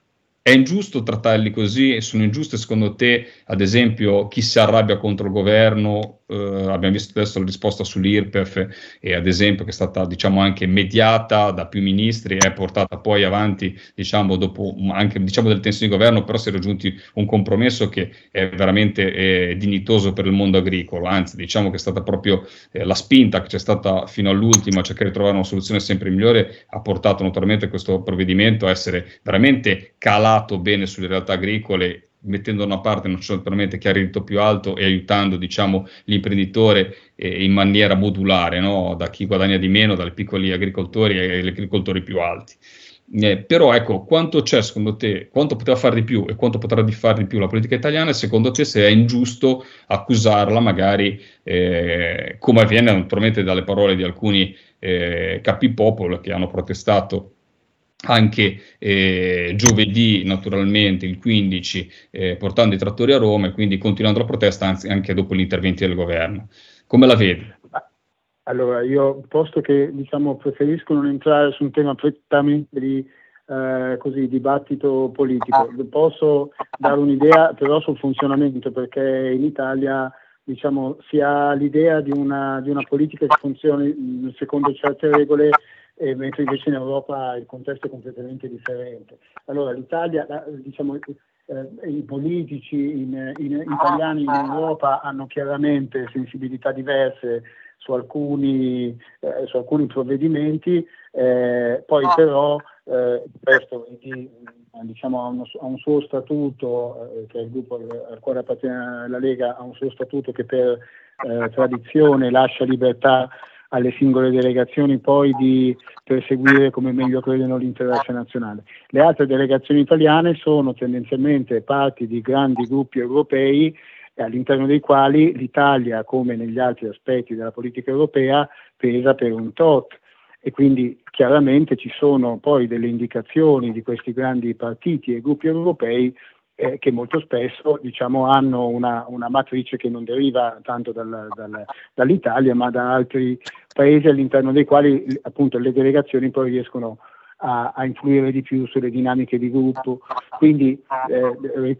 è ingiusto trattarli così? Sono ingiuste secondo te, ad esempio, chi si arrabbia contro il governo, eh, abbiamo visto adesso la risposta sull'I R P E F e ad esempio che è stata diciamo anche mediata da più ministri e portata poi avanti diciamo dopo anche diciamo delle tensioni di governo, però si è raggiunti un compromesso che è veramente eh, dignitoso per il mondo agricolo, anzi diciamo che è stata proprio eh, la spinta che c'è stata fino all'ultimo a cercare di trovare una soluzione sempre migliore, ha portato naturalmente questo provvedimento a essere veramente calato bene sulle realtà agricole, mettendo da una parte naturalmente chi ha reddito più alto e aiutando diciamo l'imprenditore eh, in maniera modulare, no? Da chi guadagna di meno, dai piccoli agricoltori e gli agricoltori più alti. Eh, però ecco, quanto c'è secondo te, quanto poteva fare di più e quanto potrà fare di più la politica italiana, e secondo te se è ingiusto accusarla magari eh, come avviene naturalmente dalle parole di alcuni eh, capipopolo che hanno protestato anche eh, giovedì naturalmente il quindici eh, portando i trattori a Roma e quindi continuando la protesta anzi anche dopo gli interventi del governo. Come la vedi? Allora io posto che diciamo preferisco non entrare su un tema prettamente di eh, così dibattito politico, posso dare un'idea però sul funzionamento, perché in Italia diciamo si ha l'idea di una, di una politica che funzioni secondo certe regole, e mentre invece in Europa il contesto è completamente differente. Allora l'Italia, diciamo, eh, i politici in, in, italiani in Europa hanno chiaramente sensibilità diverse su alcuni, eh, su alcuni provvedimenti, eh, poi però eh, questo diciamo, ha, uno, ha un suo statuto, eh, che è il gruppo al quale appartiene la Lega, ha un suo statuto che per eh, tradizione lascia libertà alle singole delegazioni poi di perseguire come meglio credono l'interesse nazionale. Le altre delegazioni italiane sono tendenzialmente parti di grandi gruppi europei, all'interno dei quali l'Italia, come negli altri aspetti della politica europea, pesa per un tot. E quindi chiaramente ci sono poi delle indicazioni di questi grandi partiti e gruppi europei Eh, che molto spesso diciamo, hanno una, una matrice che non deriva tanto dal, dal, dall'Italia, ma da altri paesi all'interno dei quali appunto le delegazioni poi riescono a, a influire di più sulle dinamiche di gruppo. Quindi eh,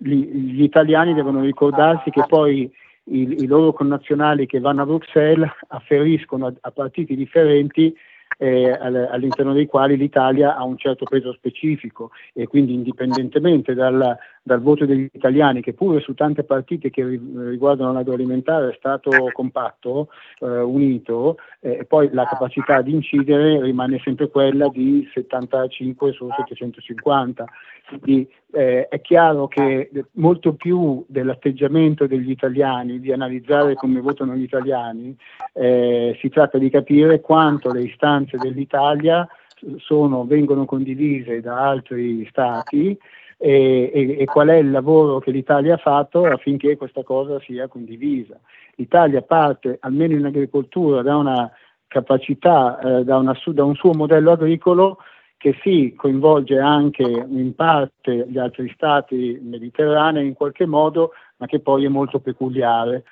gli, gli italiani devono ricordarsi che poi i, i loro connazionali che vanno a Bruxelles afferiscono a, a partiti differenti Eh, all'interno dei quali l'Italia ha un certo peso specifico, e quindi indipendentemente dal, dal voto degli italiani, che pure su tante partite che riguardano l'agroalimentare è stato compatto, eh, unito, eh, e poi la capacità di incidere rimane sempre quella di settantacinque su settecentocinquanta. Quindi eh, è chiaro che molto più dell'atteggiamento degli italiani, di analizzare come votano gli italiani, eh, si tratta di capire quanto le istanze dell'Italia sono, vengono condivise da altri stati e, e, e qual è il lavoro che l'Italia ha fatto affinché questa cosa sia condivisa. L'Italia parte, almeno in agricoltura, da una capacità, eh, da, una, da un suo modello agricolo che si coinvolge anche in parte gli altri stati mediterranei in qualche modo, ma che poi è molto peculiare.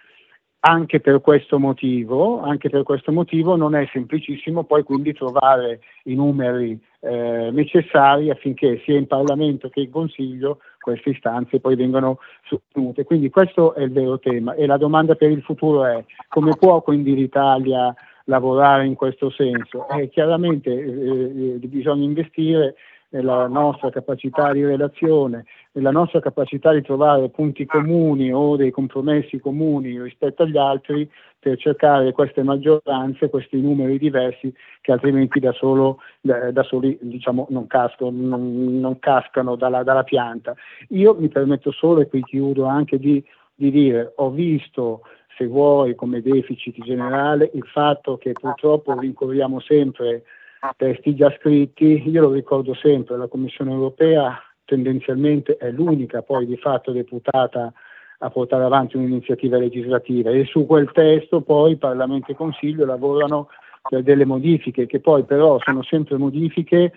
Anche per questo motivo, anche per questo motivo non è semplicissimo poi quindi trovare i numeri eh, necessari affinché sia in Parlamento che in Consiglio queste istanze poi vengano sostenute. Quindi questo è il vero tema, e la domanda per il futuro è: come può quindi l'Italia lavorare in questo senso? Eh, chiaramente eh, bisogna investire nella nostra capacità di relazione, nella nostra capacità di trovare punti comuni o dei compromessi comuni rispetto agli altri, per cercare queste maggioranze, questi numeri diversi che altrimenti da, solo, da, da soli diciamo, non, casco, non, non cascano dalla, dalla pianta. Io mi permetto solo, e qui chiudo anche, di, di dire, ho visto, se vuoi, come deficit generale il fatto che purtroppo rincorriamo sempre testi già scritti. Io lo ricordo sempre, la Commissione europea tendenzialmente è l'unica poi di fatto deputata a portare avanti un'iniziativa legislativa, e su quel testo poi Parlamento e Consiglio lavorano per delle modifiche che poi però sono sempre modifiche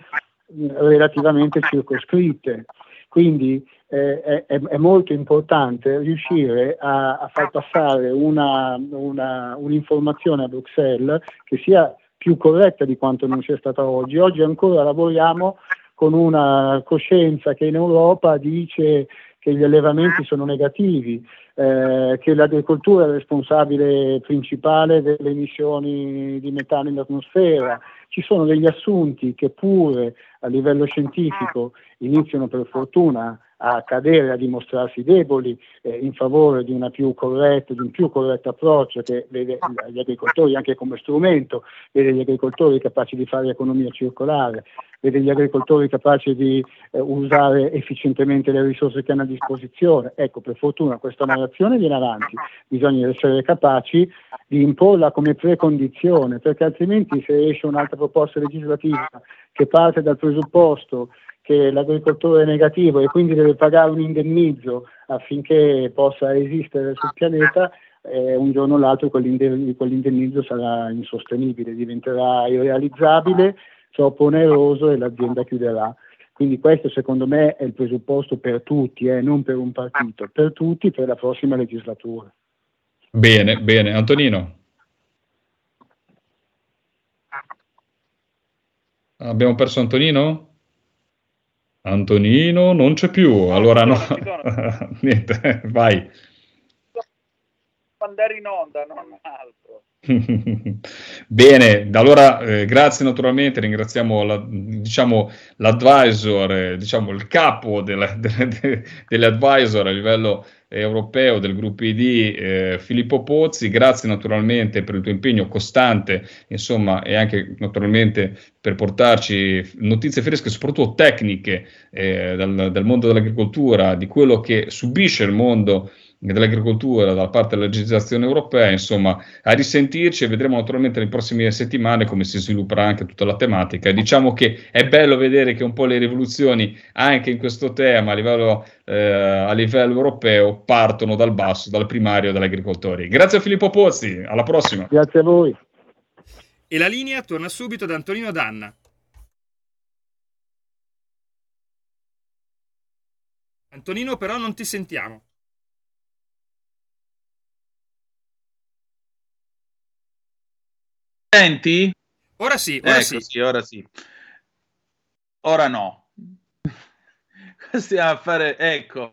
relativamente circoscritte. Quindi eh, è, è molto importante riuscire a, a far passare una, una, un'informazione a Bruxelles che sia più corretta di quanto non sia stata oggi. Oggi ancora lavoriamo con una coscienza che in Europa dice che gli allevamenti sono negativi, eh, che l'agricoltura è responsabile principale delle emissioni di metano in atmosfera. Ci sono degli assunti che pure a livello scientifico iniziano per fortuna a cadere, a dimostrarsi deboli eh, in favore di, una più corretta, di un più corretto approccio che vede gli agricoltori anche come strumento, vede gli agricoltori capaci di fare economia circolare, vede gli agricoltori capaci di eh, usare efficientemente le risorse che hanno a disposizione. Ecco, per fortuna questa narrazione viene avanti, bisogna essere capaci di imporla come precondizione, perché altrimenti se esce un'altra proposta legislativa che parte dal presupposto che l'agricoltore è negativo e quindi deve pagare un indennizzo affinché possa esistere sul pianeta, eh, un giorno o l'altro quell'indennizzo sarà insostenibile, diventerà irrealizzabile, troppo oneroso e l'azienda chiuderà. Quindi questo secondo me è il presupposto per tutti, eh, non per un partito, per tutti per la prossima legislatura. Bene, bene. Antonino? Abbiamo perso Antonino? Antonino non c'è più, no, allora no, niente, vai. Andare in onda, non altro. Bene, allora eh, grazie naturalmente, ringraziamo la, diciamo, l'advisor, eh, diciamo il capo della, delle, de, delle advisor a livello europeo del gruppo I D, eh, Filippo Pozzi, grazie naturalmente per il tuo impegno costante, insomma, e anche naturalmente per portarci notizie fresche, soprattutto tecniche eh, dal, dal mondo dell'agricoltura, di quello che subisce il mondo dell'agricoltura da parte della legislazione europea. Insomma, a risentirci e vedremo naturalmente nelle prossime settimane come si svilupperà anche tutta la tematica. Diciamo che è bello vedere che un po' le rivoluzioni anche in questo tema a livello, eh, a livello europeo partono dal basso, dal primario degli agricoltori. Grazie a Filippo Pozzi, alla prossima. Grazie a voi. E la linea torna subito ad Antonino Danna. Antonino, però non ti sentiamo. Senti? Ora sì, ora ecco, sì. sì. Ora sì. Ora no. Stiamo a fare, ecco.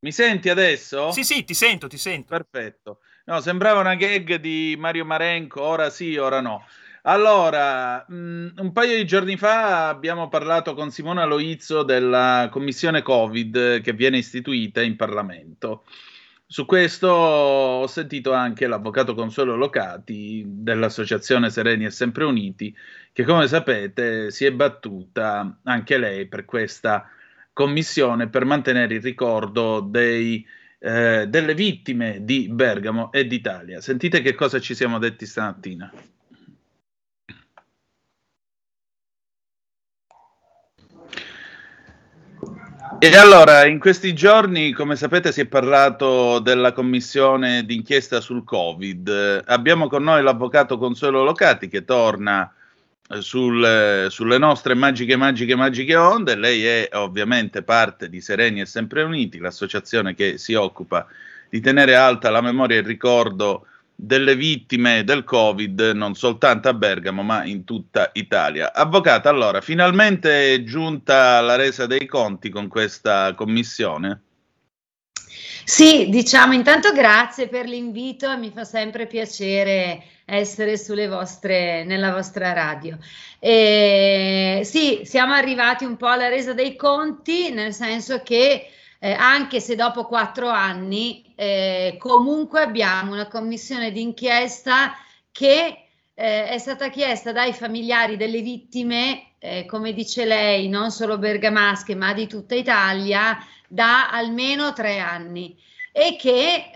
Mi senti adesso? Sì, sì, ti sento, ti sento. Perfetto. No, sembrava una gag di Mario Marenco, ora sì, ora no. Allora, mh, un paio di giorni fa abbiamo parlato con Simona Loizzo della commissione Covid che viene istituita in Parlamento. Su questo ho sentito anche l'avvocato Consuelo Locati dell'associazione Sereni e Sempre Uniti che, come sapete, si è battuta anche lei per questa commissione per mantenere il ricordo dei, eh, delle vittime di Bergamo e d'Italia. Sentite che cosa ci siamo detti stamattina. E allora, in questi giorni, come sapete, si è parlato della commissione d'inchiesta sul Covid. Abbiamo con noi l'avvocato Consuelo Locati che torna sul, sulle nostre magiche, magiche, magiche onde. Lei è ovviamente parte di Sereni e Sempre Uniti, l'associazione che si occupa di tenere alta la memoria e il ricordo delle vittime del Covid, non soltanto a Bergamo, ma in tutta Italia. Avvocata, allora, finalmente è giunta la resa dei conti con questa commissione? Sì, diciamo, intanto grazie per l'invito e mi fa sempre piacere essere sulle vostre, nella vostra radio. E, sì, siamo arrivati un po' alla resa dei conti, nel senso che Eh, anche se dopo quattro anni eh, comunque abbiamo una commissione d'inchiesta che eh, è stata chiesta dai familiari delle vittime, eh, come dice lei, non solo bergamasche ma di tutta Italia, da almeno tre anni e che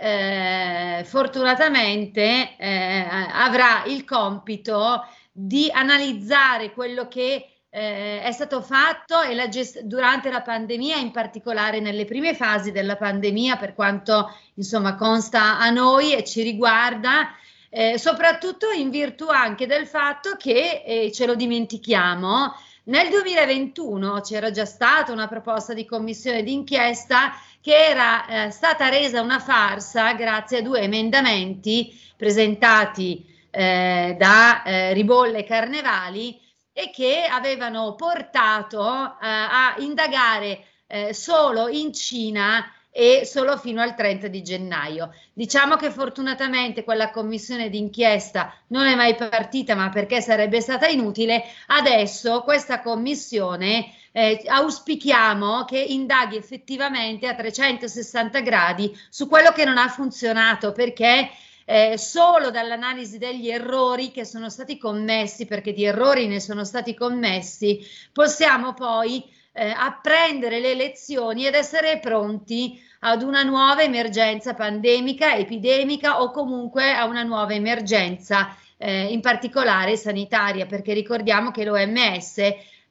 eh, fortunatamente eh, avrà il compito di analizzare quello che Eh, è stato fatto e la gest- durante la pandemia, in particolare nelle prime fasi della pandemia, per quanto insomma consta a noi e ci riguarda, eh, soprattutto in virtù anche del fatto che eh, ce lo dimentichiamo, nel duemilaventuno c'era già stata una proposta di commissione d'inchiesta che era eh, stata resa una farsa grazie a due emendamenti presentati eh, da eh, Ribolla e Carnevali, e che avevano portato eh, a indagare eh, solo in Cina e solo fino al trenta di gennaio. Diciamo che fortunatamente quella commissione d'inchiesta non è mai partita, ma perché sarebbe stata inutile. Adesso questa commissione eh, auspichiamo che indaghi effettivamente a trecentosessanta gradi su quello che non ha funzionato, perché Eh, solo dall'analisi degli errori che sono stati commessi, perché di errori ne sono stati commessi, possiamo poi eh, apprendere le lezioni ed essere pronti ad una nuova emergenza pandemica, epidemica o comunque a una nuova emergenza, eh, in particolare sanitaria, perché ricordiamo che l'O M S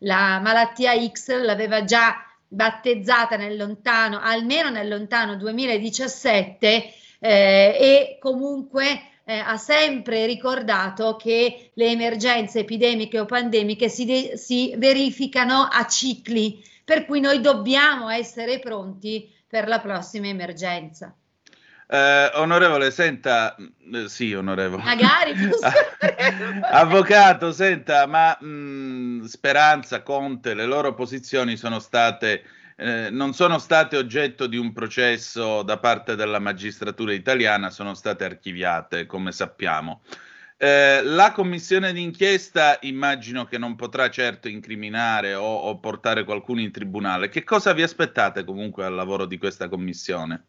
la malattia X l'aveva già battezzata nel lontano, almeno nel lontano duemiladiciassette. Eh, e comunque eh, ha sempre ricordato che le emergenze epidemiche o pandemiche si, de- si verificano a cicli, per cui noi dobbiamo essere pronti per la prossima emergenza. Eh, onorevole, senta, eh, sì, onorevole. Magari. Avvocato, senta, ma mh, Speranza, Conte, le loro posizioni sono state... Eh, non sono state oggetto di un processo da parte della magistratura italiana, sono state archiviate, come sappiamo. Eh, la commissione d'inchiesta immagino che non potrà certo incriminare o, o portare qualcuno in tribunale. Che cosa vi aspettate comunque al lavoro di questa commissione?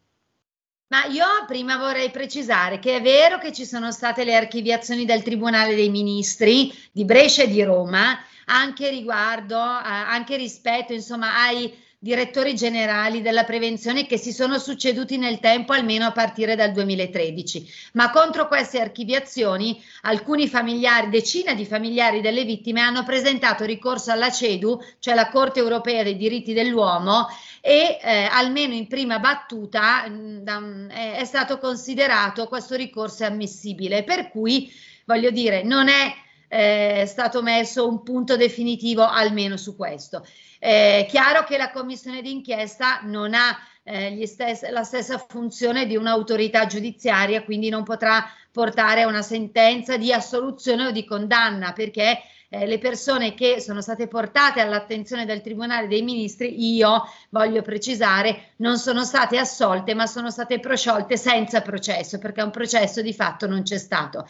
Ma io prima vorrei precisare che è vero che ci sono state le archiviazioni del Tribunale dei Ministri di Brescia e di Roma, anche riguardo, eh, anche rispetto, insomma, ai direttori generali della prevenzione che si sono succeduti nel tempo, almeno a partire dal duemilatredici, ma contro queste archiviazioni alcuni familiari, decine di familiari delle vittime hanno presentato ricorso alla C E D U, cioè la Corte Europea dei Diritti dell'Uomo, e eh, almeno in prima battuta mh, è stato considerato questo ricorso ammissibile, per cui voglio dire non è eh, stato messo un punto definitivo almeno su questo. È eh, chiaro che la commissione d'inchiesta non ha eh, gli stes- la stessa funzione di un'autorità giudiziaria, quindi non potrà portare a una sentenza di assoluzione o di condanna, perché eh, le persone che sono state portate all'attenzione del Tribunale dei Ministri, io voglio precisare, non sono state assolte, ma sono state prosciolte senza processo, perché un processo di fatto non c'è stato.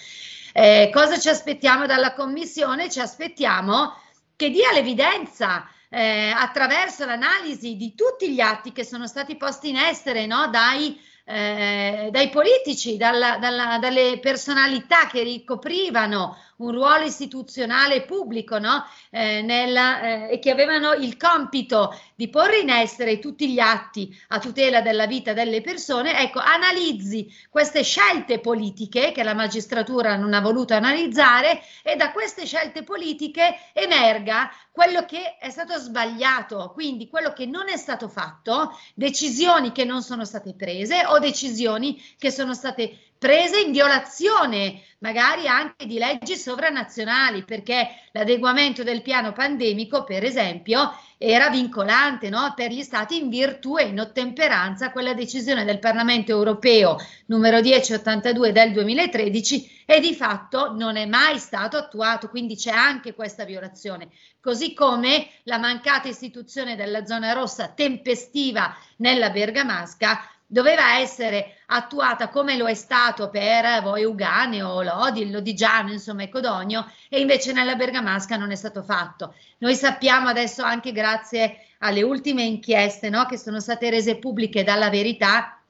Eh, cosa ci aspettiamo dalla commissione? Ci aspettiamo che dia l'evidenza Eh, attraverso l'analisi di tutti gli atti che sono stati posti in essere, no? dai, eh, dai politici, dalla, dalla, dalle personalità che ricoprivano un ruolo istituzionale pubblico, no? eh, nella, eh, e che avevano il compito di porre in essere tutti gli atti a tutela della vita delle persone. Ecco, analizzi queste scelte politiche che la magistratura non ha voluto analizzare, e da queste scelte politiche emerga quello che è stato sbagliato, quindi quello che non è stato fatto, decisioni che non sono state prese o decisioni che sono state prese in violazione magari anche di leggi sovranazionali, perché l'adeguamento del piano pandemico, per esempio, era vincolante, no? per gli stati, in virtù e in ottemperanza a quella decisione del Parlamento europeo numero dieci ottantadue del duemilatredici, e di fatto non è mai stato attuato, quindi c'è anche questa violazione. Così come la mancata istituzione della zona rossa tempestiva nella Bergamasca doveva essere attuata, come lo è stato per voi Uganeo, Lodi, Lodigiano, insomma, e Codogno, e invece nella Bergamasca non è stato fatto. Noi sappiamo adesso, anche grazie alle ultime inchieste, no, che sono state rese pubbliche dalla Verità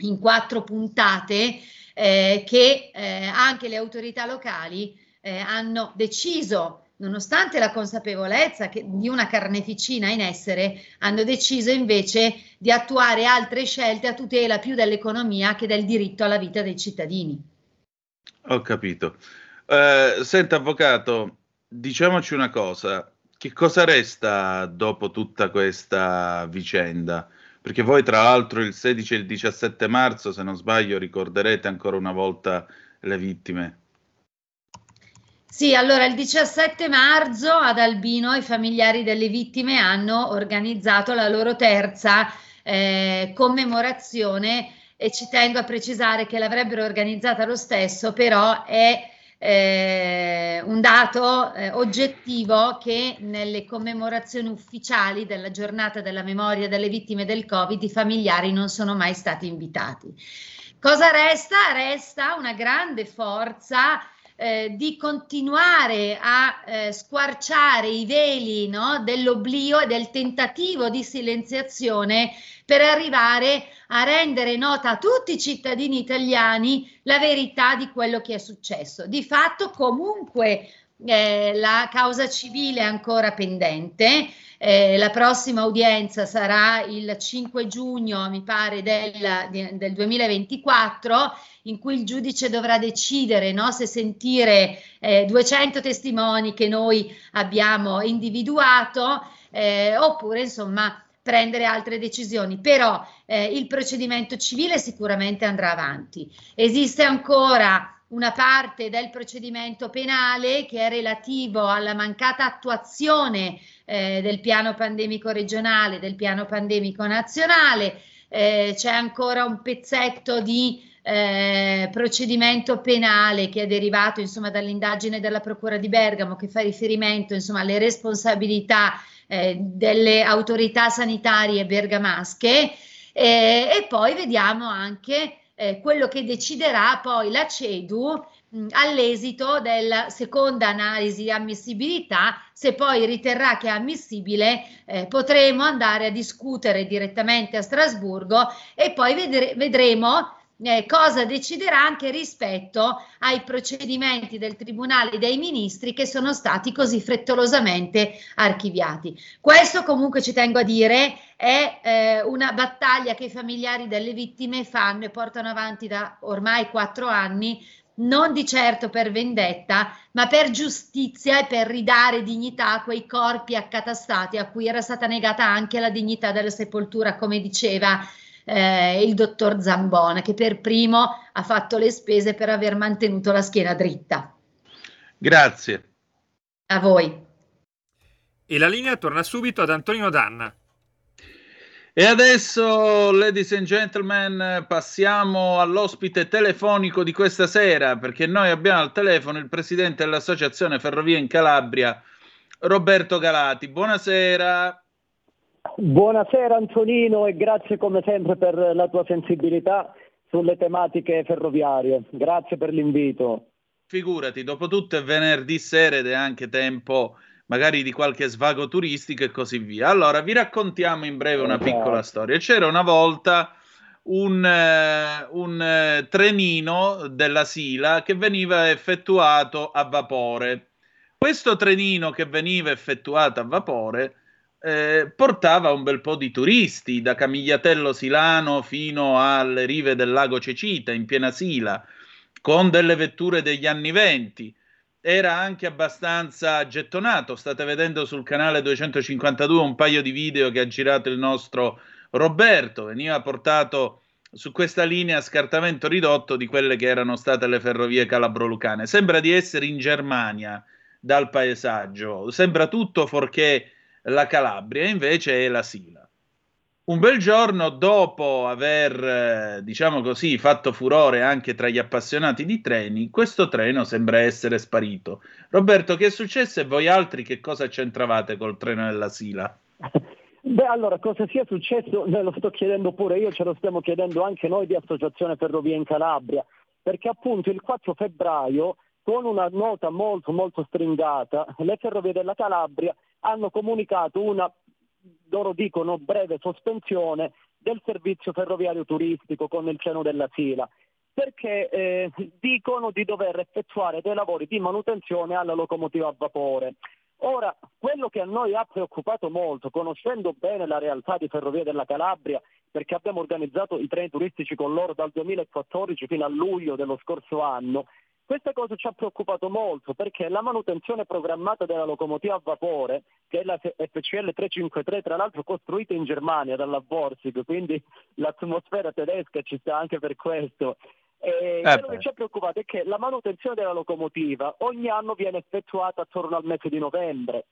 in quattro puntate, eh, che eh, anche le autorità locali eh, hanno deciso, nonostante la consapevolezza che, di una carneficina in essere, hanno deciso invece di attuare altre scelte a tutela più dell'economia che del diritto alla vita dei cittadini. Ho capito. Eh, senta, avvocato, diciamoci una cosa. Che cosa resta dopo tutta questa vicenda? Perché voi, tra l'altro, il sedici e il diciassette marzo, se non sbaglio, ricorderete ancora una volta le vittime. Sì, allora il diciassette marzo ad Albino i familiari delle vittime hanno organizzato la loro terza eh, commemorazione, e ci tengo a precisare che l'avrebbero organizzata lo stesso, però è eh, un dato eh, oggettivo che nelle commemorazioni ufficiali della giornata della memoria delle vittime del Covid i familiari non sono mai stati invitati. Cosa resta? Resta una grande forza Eh, di continuare a eh, squarciare i veli, no, dell'oblio e del tentativo di silenziazione per arrivare a rendere nota a tutti i cittadini italiani la verità di quello che è successo. Di fatto comunque eh, la causa civile è ancora pendente, eh, la prossima udienza sarà il cinque giugno, mi pare, del, del duemilaventiquattro, in cui il giudice dovrà decidere, no, se sentire eh, duecento testimoni che noi abbiamo individuato eh, oppure insomma prendere altre decisioni, però eh, il procedimento civile sicuramente andrà avanti. Esiste ancora una parte del procedimento penale che è relativo alla mancata attuazione eh, del piano pandemico regionale, del piano pandemico nazionale, eh, c'è ancora un pezzetto di Eh, procedimento penale che è derivato insomma dall'indagine della Procura di Bergamo, che fa riferimento insomma alle responsabilità eh, delle autorità sanitarie bergamasche, eh, e poi vediamo anche eh, quello che deciderà poi la CEDU mh, all'esito della seconda analisi di ammissibilità. Se poi riterrà che è ammissibile, eh, potremo andare a discutere direttamente a Strasburgo e poi vedre- vedremo Eh, cosa deciderà anche rispetto ai procedimenti del Tribunale dei Ministri che sono stati così frettolosamente archiviati. Questo, comunque, ci tengo a dire, è eh, una battaglia che i familiari delle vittime fanno e portano avanti da ormai quattro anni, non di certo per vendetta, ma per giustizia e per ridare dignità a quei corpi accatastati a cui era stata negata anche la dignità della sepoltura, come diceva Eh, il dottor Zambone, che per primo ha fatto le spese per aver mantenuto la schiena dritta. Grazie. A voi. E la linea torna subito ad Antonino Danna. E adesso, ladies and gentlemen, passiamo all'ospite telefonico di questa sera, perché noi abbiamo al telefono il presidente dell'Associazione Ferrovie in Calabria, Roberto Galati. Buonasera. Buonasera Antonino, e grazie come sempre per la tua sensibilità sulle tematiche ferroviarie. Grazie per l'invito. Figurati, dopo tutto è venerdì sera ed è anche tempo magari di qualche svago turistico e così via. Allora, vi raccontiamo in breve una piccola storia. C'era una volta un, un trenino della Sila che veniva effettuato a vapore. Questo trenino che veniva effettuato a vapore Eh, portava un bel po' di turisti da Camigliatello Silano fino alle rive del lago Cecita in piena Sila, con delle vetture degli anni venti. Era anche abbastanza gettonato. State vedendo sul canale duecentocinquantadue un paio di video che ha girato il nostro Roberto. Veniva portato su questa linea a scartamento ridotto di quelle che erano state le ferrovie calabro-lucane. Sembra di essere in Germania dal paesaggio, sembra tutto fuorché la Calabria, invece è la Sila. Un bel giorno, dopo aver, eh, diciamo così, fatto furore anche tra gli appassionati di treni, questo treno sembra essere sparito. Roberto, che è successo e voi altri che cosa c'entravate col treno della Sila? Beh, allora, cosa sia successo me lo sto chiedendo pure io, ce lo stiamo chiedendo anche noi di Associazione Ferrovie in Calabria, perché appunto il quattro febbraio, con una nota molto molto stringata, le Ferrovie della Calabria hanno comunicato una, loro dicono, breve sospensione del servizio ferroviario turistico con il treno della Sila, perché eh, dicono di dover effettuare dei lavori di manutenzione alla locomotiva a vapore. Ora, quello che a noi ha preoccupato molto, conoscendo bene la realtà di Ferrovie della Calabria, perché abbiamo organizzato i treni turistici con loro dal duemilaquattordici fino a luglio dello scorso anno, questa cosa ci ha preoccupato molto, perché la manutenzione programmata della locomotiva a vapore, che è la F C L trecentocinquantatré, tra l'altro costruita in Germania dalla Vorsig, quindi l'atmosfera tedesca ci sta anche per questo, e eh quello beh. che ci ha preoccupato è che la manutenzione della locomotiva ogni anno viene effettuata attorno al mese di novembre,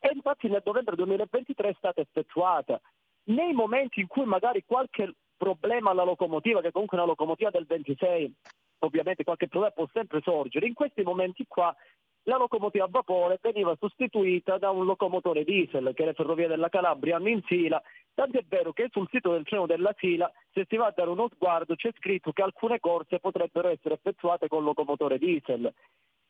e infatti nel novembre duemilaventitré è stata effettuata. Nei momenti in cui magari qualche problema alla locomotiva, che comunque è una locomotiva del ventisei, ovviamente qualche problema può sempre sorgere, in questi momenti qua la locomotiva a vapore veniva sostituita da un locomotore diesel che le Ferrovie della Calabria hanno in sila, tant'è vero che sul sito del treno della Sila, se si va a dare uno sguardo, c'è scritto che alcune corse potrebbero essere effettuate con locomotore diesel.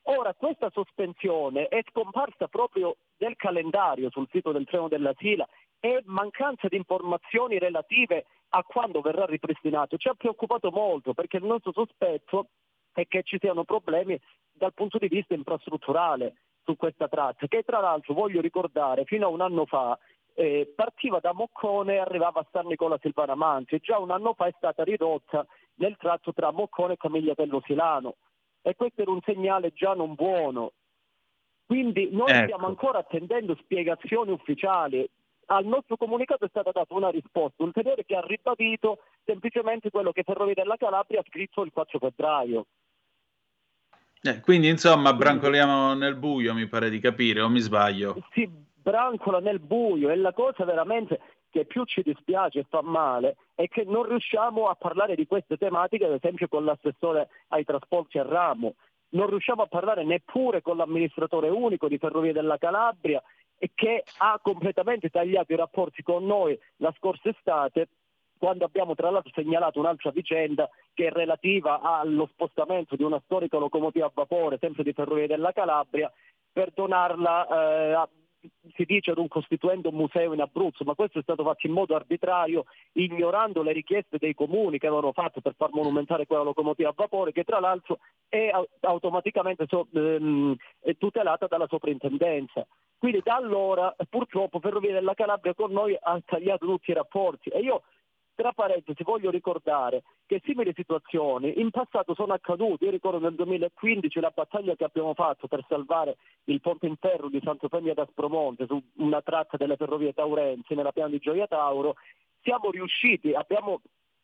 Ora, questa sospensione è scomparsa proprio del calendario sul sito del treno della Sila e mancanza di informazioni relative a quando verrà ripristinato ci ha preoccupato molto, perché il nostro sospetto è che ci siano problemi dal punto di vista infrastrutturale su questa tratta, che tra l'altro, voglio ricordare, fino a un anno fa eh, partiva da Moccone e arrivava a San Nicola Silvana Manzi, e già un anno fa è stata ridotta nel tratto tra Moccone e Camigliatello Silano, e questo era un segnale già non buono. Quindi noi ecco. stiamo ancora attendendo spiegazioni ufficiali. Al nostro comunicato è stata data una risposta ulteriore che ha ribadito semplicemente quello che Ferrovie della Calabria ha scritto il quattro febbraio. Eh, quindi insomma brancoliamo nel buio, mi pare di capire, o mi sbaglio? Si brancola nel buio, e la cosa veramente che più ci dispiace e fa male è che non riusciamo a parlare di queste tematiche, ad esempio con l'assessore ai trasporti a Ramo, non riusciamo a parlare neppure con l'amministratore unico di Ferrovie della Calabria, che ha completamente tagliato i rapporti con noi la scorsa estate, quando abbiamo tra l'altro segnalato un'altra vicenda che è relativa allo spostamento di una storica locomotiva a vapore, sempre di Ferrovie della Calabria, per donarla, eh, a, si dice, ad un costituendo un museo in Abruzzo, ma questo è stato fatto in modo arbitrario, ignorando le richieste dei comuni che avevano fatto per far monumentare quella locomotiva a vapore, che tra l'altro è automaticamente so, ehm, è tutelata dalla soprintendenza. Quindi da allora purtroppo Ferrovie della Calabria con noi ha tagliato tutti i rapporti, e io tra parentesi voglio ricordare che simili situazioni in passato sono accadute. Io ricordo nel duemilaquindici la battaglia che abbiamo fatto per salvare il ponte in ferro di Sant'Eufemia da Aspromonte su una tratta delle ferrovie taurensi nella piana di Gioia Tauro. Siamo riusciti, abbiamo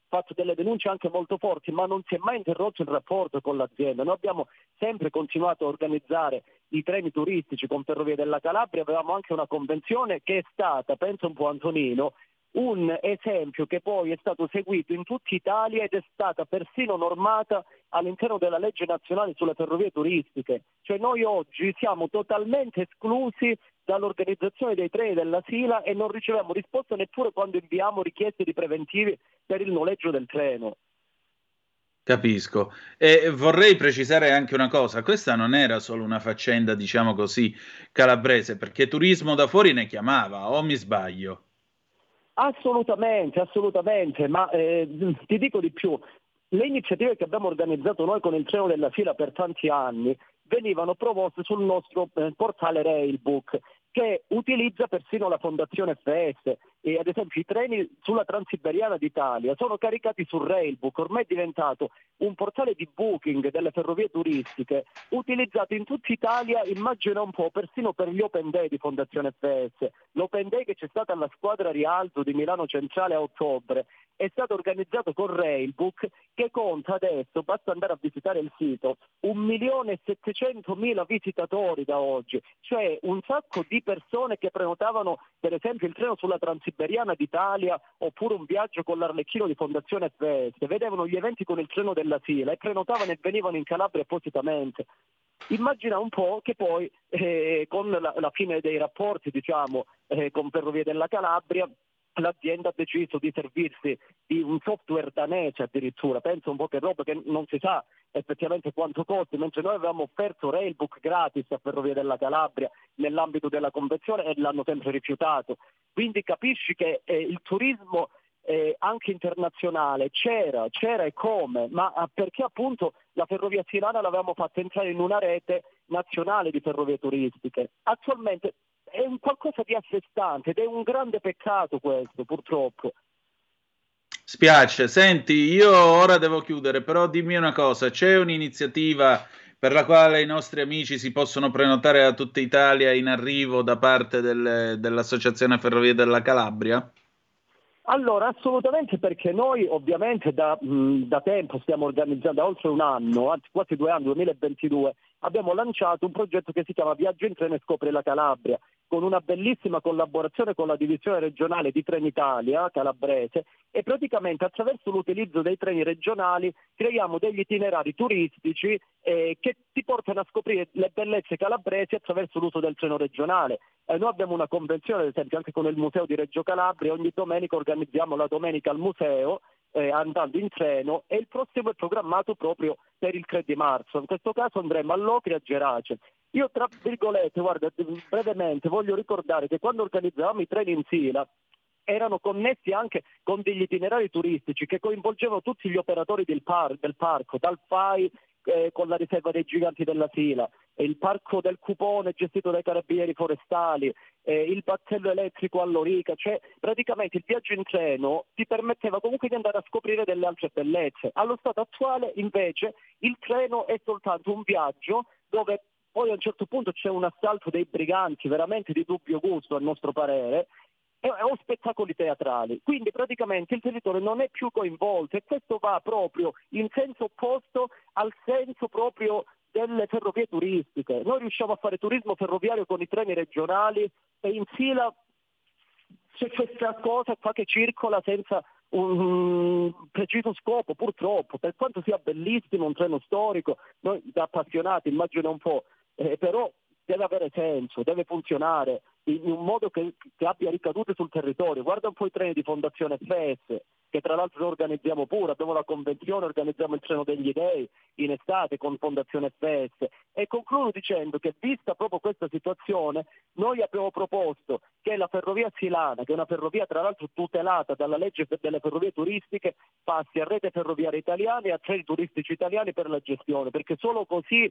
fatto delle denunce anche molto forti, ma non si è mai interrotto il rapporto con l'azienda. Noi abbiamo sempre continuato a organizzare i treni turistici con Ferrovie della Calabria, avevamo anche una convenzione che è stata, penso un po' Antonino, un esempio che poi è stato seguito in tutta Italia ed è stata persino normata all'interno della legge nazionale sulle ferrovie turistiche. Cioè noi oggi siamo totalmente esclusi dall'organizzazione dei treni della Sila e non riceviamo risposta neppure quando inviamo richieste di preventivi per il noleggio del treno. Capisco. E vorrei precisare anche una cosa, questa non era solo una faccenda, diciamo così, calabrese, perché Turismo da Fuori ne chiamava, o mi sbaglio? Assolutamente, assolutamente, ma eh, ti dico di più, le iniziative che abbiamo organizzato noi con il treno della Sila per tanti anni venivano promosse sul nostro eh, portale Railbook, che utilizza persino la Fondazione F S, e ad esempio i treni sulla Transiberiana d'Italia sono caricati su Railbook, ormai è diventato un portale di booking delle ferrovie turistiche utilizzato in tutta Italia, immagina un po', persino per gli Open Day di Fondazione F S. L'Open Day che c'è stata alla squadra Rialto di Milano Centrale a ottobre è stato organizzato con Railbook, che conta adesso, basta andare a visitare il sito, un milione settecentomila visitatori da oggi, cioè un sacco di persone che prenotavano per esempio il treno sulla Transiberiana d'Italia oppure un viaggio con l'Arlecchino di Fondazione F S, vedevano gli eventi con il treno della Sila e prenotavano e venivano in Calabria appositamente. Immagina un po' che poi eh, con la, la fine dei rapporti diciamo eh, con Ferrovie della Calabria l'azienda ha deciso di servirsi di un software danese addirittura, penso un po' che roba che non si sa effettivamente quanto costi, mentre noi avevamo offerto Railbook gratis a Ferrovie della Calabria nell'ambito della convenzione e l'hanno sempre rifiutato. Quindi capisci che eh, il turismo eh, anche internazionale c'era, c'era e come, ma perché appunto la ferrovia silana l'avevamo fatta entrare in una rete nazionale di ferrovie turistiche. Attualmente è un qualcosa di a sé stante ed è un grande peccato questo, purtroppo. Spiace. Senti, io ora devo chiudere, però dimmi una cosa, c'è un'iniziativa per la quale i nostri amici si possono prenotare a tutta Italia in arrivo da parte del, dell'Associazione Ferrovie della Calabria? Allora, assolutamente, perché noi ovviamente da, mh, da tempo stiamo organizzando, da oltre un anno, anzi quasi due anni, duemilaventidue, abbiamo lanciato un progetto che si chiama Viaggio in Treno e Scopri la Calabria, con una bellissima collaborazione con la divisione regionale di Trenitalia calabrese, e praticamente attraverso l'utilizzo dei treni regionali creiamo degli itinerari turistici eh, che ti portano a scoprire le bellezze calabresi attraverso l'uso del treno regionale. Eh, noi abbiamo una convenzione, ad esempio, anche con il Museo di Reggio Calabria, ogni domenica organizziamo la domenica al museo Eh, andando in treno, e il prossimo è programmato proprio per il tre di marzo. In questo caso andremo all'Ocri e a Gerace. Io, tra virgolette, guarda, brevemente voglio ricordare che quando organizzavamo i treni in fila erano connessi anche con degli itinerari turistici che coinvolgevano tutti gli operatori del, par- del parco, dal F A I eh, con la riserva dei giganti della Sila, il parco del Cupone gestito dai carabinieri forestali, eh, il battello elettrico all'Orica. Cioè praticamente il viaggio in treno ti permetteva comunque di andare a scoprire delle altre bellezze. Allo stato attuale invece il treno è soltanto un viaggio dove poi a un certo punto c'è un assalto dei briganti veramente di dubbio gusto, a nostro parere, o spettacoli teatrali. Quindi praticamente il territorio non è più coinvolto, e questo va proprio in senso opposto al senso proprio delle ferrovie turistiche. Noi riusciamo a fare turismo ferroviario con i treni regionali, e in fila c'è questa cosa qua che circola senza un preciso scopo, purtroppo, per quanto sia bellissimo un treno storico, noi da appassionati immagina un po', eh, però deve avere senso, deve funzionare in un modo che, che abbia ricadute sul territorio. Guarda un po' i treni di Fondazione F S, che tra l'altro noi organizziamo pure, abbiamo la convenzione, organizziamo il treno degli dei in estate con Fondazione F S. E concludo dicendo che, vista proprio questa situazione, noi abbiamo proposto che la ferrovia silana, che è una ferrovia tra l'altro tutelata dalla legge delle ferrovie turistiche, passi a Rete Ferroviaria Italiana e a Treni Turistici Italiani per la gestione, perché solo così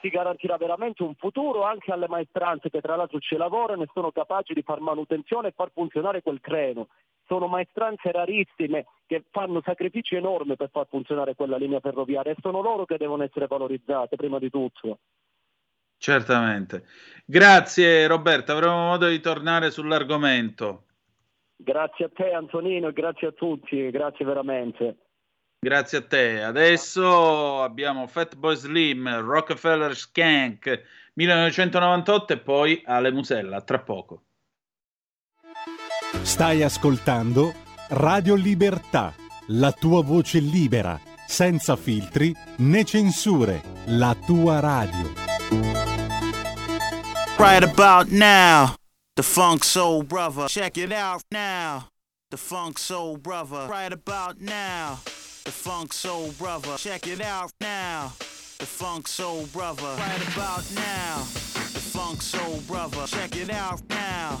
si garantirà veramente un futuro anche alle maestranze, che tra l'altro ci lavorano e sono capaci di far manutenzione e far funzionare quel treno. Sono maestranze rarissime che fanno sacrifici enormi per far funzionare quella linea ferroviaria, e sono loro che devono essere valorizzate prima di tutto. Certamente. Grazie Roberto, avremo modo di tornare sull'argomento. Grazie a te Antonino, grazie a tutti, grazie veramente. Grazie a te. Adesso abbiamo Fatboy Slim, Rockefeller Skank, millenovecentonovantotto, e poi Ale Musella, tra poco. Stai ascoltando Radio Libertà, la tua voce libera, senza filtri né censure, la tua radio. Right about now, the funk soul brother, check it out now. The funk soul brother, right about now. The funk soul brother, check it out now. The funk soul brother, right about now. The funk soul brother, check it out now.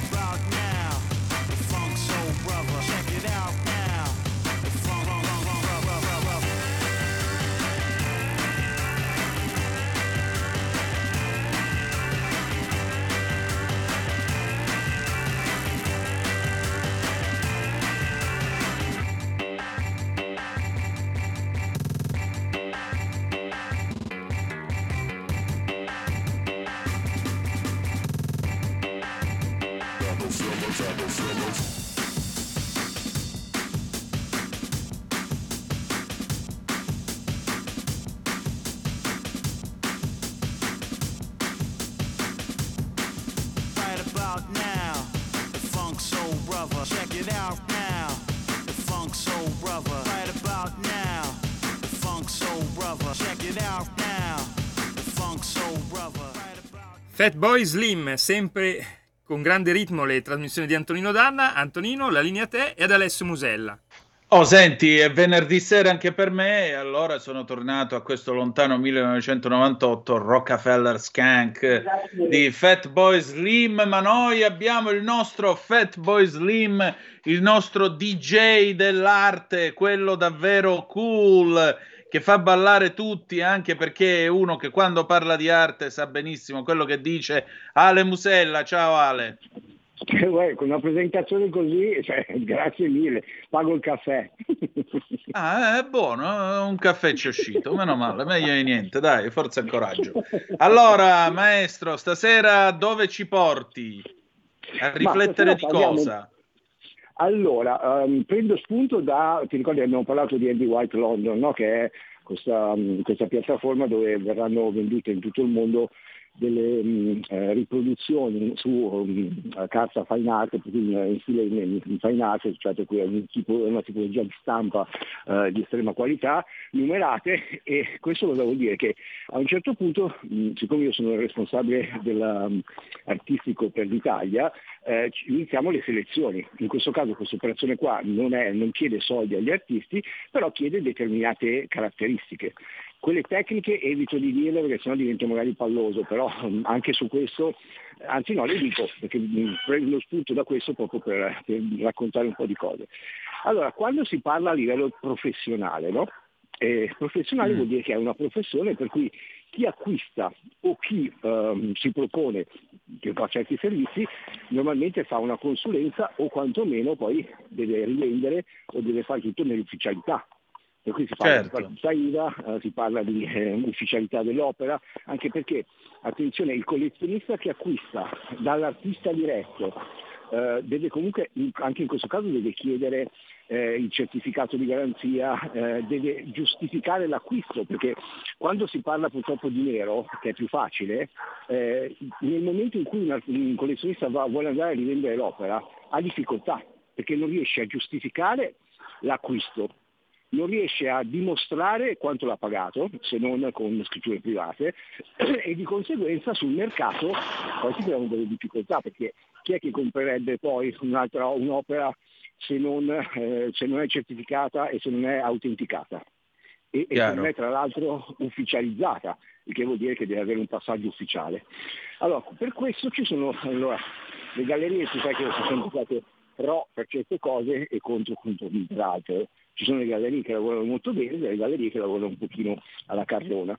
about now. Fatboy Slim, sempre con grande ritmo le trasmissioni di Antonino Danna. Antonino, la linea a te e ad Alessio Musella. Oh, senti, è venerdì sera anche per me e allora sono tornato a questo lontano millenovecentonovantotto, Rockefeller Skank di Fatboy Slim, ma noi abbiamo il nostro Fatboy Slim, il nostro D J dell'arte, quello davvero cool, che fa ballare tutti, anche perché è uno che quando parla di arte sa benissimo quello che dice. Ale Musella, ciao Ale. Con una presentazione così, cioè, grazie mille, pago il caffè. Ah, è buono, un caffè ci è uscito, meno male, meglio di niente, dai, forza e coraggio. Allora, maestro, stasera dove ci porti? A riflettere di cosa? Allora, um, prendo spunto da, ti ricordi abbiamo parlato di Andy White London, no? Che è questa, um, questa piattaforma dove verranno vendute in tutto il mondo delle um, eh, riproduzioni su um, carta fine art, in stile in, in fine art, cioè qui è un tipo, una tipologia di stampa uh, di estrema qualità, numerate, e questo cosa vuol dire? Che a un certo punto, mh, siccome io sono il responsabile della, um, artistico per l'Italia, eh, iniziamo le selezioni. In questo caso questa operazione qua non, è, non chiede soldi agli artisti, però chiede determinate caratteristiche. Quelle tecniche evito di dirle perché sennò divento magari palloso, però anche su questo, anzi no, le dico, perché prendo spunto da questo proprio per, per raccontare un po' di cose. Allora, quando si parla a livello professionale, no? Eh, professionale mm. vuol dire che è una professione per cui chi acquista o chi ehm, si propone che fa certi servizi normalmente fa una consulenza o quantomeno poi deve rivendere o deve fare tutto nell'ufficialità. Per cui si parla certo. di partita I V A, eh, si parla di eh, ufficialità dell'opera, anche perché, attenzione, il collezionista che acquista dall'artista diretto eh, deve comunque, in, anche in questo caso, deve chiedere eh, il certificato di garanzia, eh, deve giustificare l'acquisto, perché quando si parla purtroppo di nero, che è più facile, eh, nel momento in cui un, un collezionista va, vuole andare a rivendere l'opera, ha difficoltà, perché non riesce a giustificare l'acquisto. Non riesce a dimostrare quanto l'ha pagato, se non con scritture private, e di conseguenza sul mercato poi si creano delle difficoltà, perché chi è che comprerebbe poi un'altra, un'opera se non, eh, se non è certificata e se non è autenticata? E, e non è tra l'altro ufficializzata, il che vuol dire che deve avere un passaggio ufficiale. Allora, per questo ci sono allora, le gallerie, si sa che sono state pro per certe cose e contro contro per altre. Ci sono le gallerie che lavorano molto bene e le gallerie che lavorano un pochino alla carlona.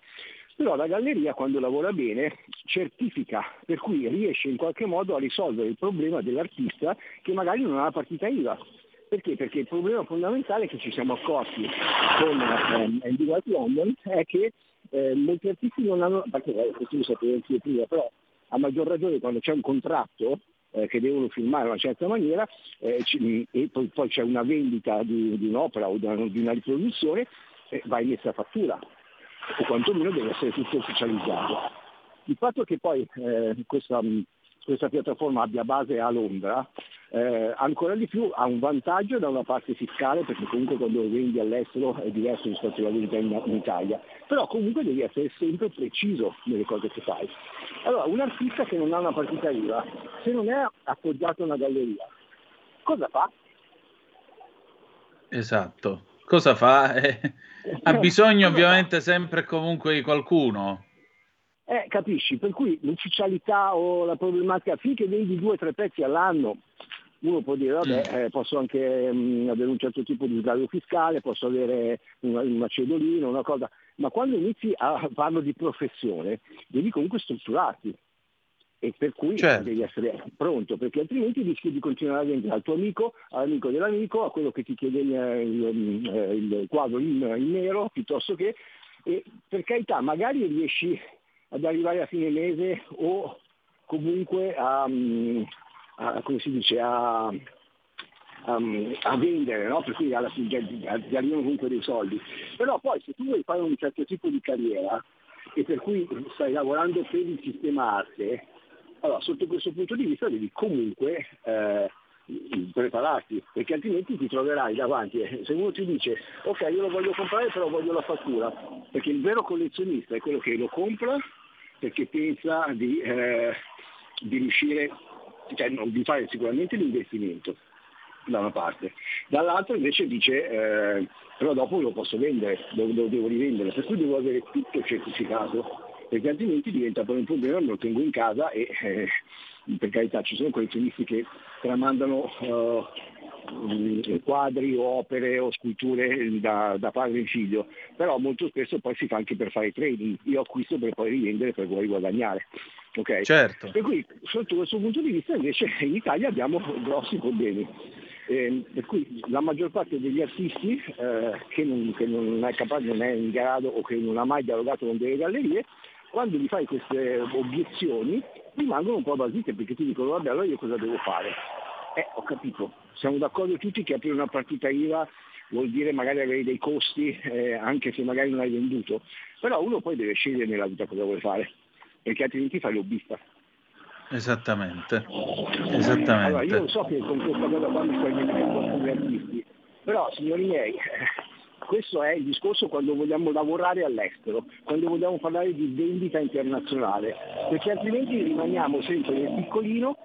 Però la galleria quando lavora bene certifica, per cui riesce in qualche modo a risolvere il problema dell'artista che magari non ha la partita I V A. Perché? Perché il problema fondamentale che ci siamo accorti con Andy White London è che eh, molti artisti non hanno, perché eh, questo lo sapevo anche prima, però a maggior ragione quando c'è un contratto che devono firmare in una certa maniera eh, c- e poi, poi c'è una vendita di, di un'opera o di una, di una riproduzione, eh, va emessa fattura o quantomeno deve essere tutto ufficializzato. Il fatto che poi eh, questa, questa piattaforma abbia base a Londra eh, ancora di più ha un vantaggio da una parte fiscale, perché comunque quando vendi all'estero è diverso rispetto alla vendita in, in Italia, però comunque devi essere sempre preciso nelle cose che fai. Allora, un artista che non ha una partita I V A, se non è appoggiato a una galleria, cosa fa? Esatto, cosa fa? Eh, ha bisogno ovviamente sempre e comunque di qualcuno. Eh, capisci? Per cui l'ufficialità o la problematica, finché vendi due o tre pezzi all'anno, uno può dire vabbè, eh, posso anche mh, avere un certo tipo di sgravio fiscale, posso avere una, una cedolina, una cosa... Ma quando inizi a parlo di professione, devi comunque strutturarti e per cui certo. devi essere pronto, perché altrimenti rischi di continuare a vendere al tuo amico, all'amico dell'amico, a quello che ti chiede il, il, il quadro in, in nero, piuttosto che, e per carità, magari riesci ad arrivare a fine mese o comunque a, a, come si dice, a, a, a vendere, no? Per cui alla fine ti arrivano comunque dei soldi. Però poi se tu vuoi fare un certo tipo di carriera e per cui stai lavorando per il sistema arte, allora sotto questo punto di vista devi comunque eh, prepararti, perché altrimenti ti troverai davanti, se uno ti dice ok io lo voglio comprare però voglio la fattura, perché il vero collezionista è quello che lo compra perché pensa di, eh, di riuscire, cioè no, di fare sicuramente l'investimento da una parte, dall'altra invece dice eh, però dopo lo posso vendere, lo, lo devo rivendere, per cui devo avere tutto certificato, perché altrimenti diventa poi un problema, me lo tengo in casa e eh, per carità ci sono collezionisti che tramandano eh, quadri o opere o sculture da, da padre in figlio, però molto spesso poi si fa anche per fare trading, io acquisto per poi rivendere per poi guadagnare. Okay? Certo. Per cui sotto questo punto di vista invece in Italia abbiamo grossi problemi, eh, per cui la maggior parte degli artisti eh, che, non, che non è capace, non è in grado o che non ha mai dialogato con delle gallerie, quando gli fai queste obiezioni rimangono un po' basite, perché ti dicono vabbè allora io cosa devo fare? Eh, ho capito, siamo d'accordo tutti che aprire una partita I V A vuol dire magari avere dei costi, eh, anche se magari non hai venduto, però uno poi deve scegliere nella vita cosa vuole fare, perché altrimenti fai lobbista. Esattamente, esattamente. Allora io lo so che con questa cosa qua mi sto mettendo gli artisti, però signori miei, questo è il discorso quando vogliamo lavorare all'estero, quando vogliamo parlare di vendita internazionale, perché altrimenti rimaniamo sempre nel piccolino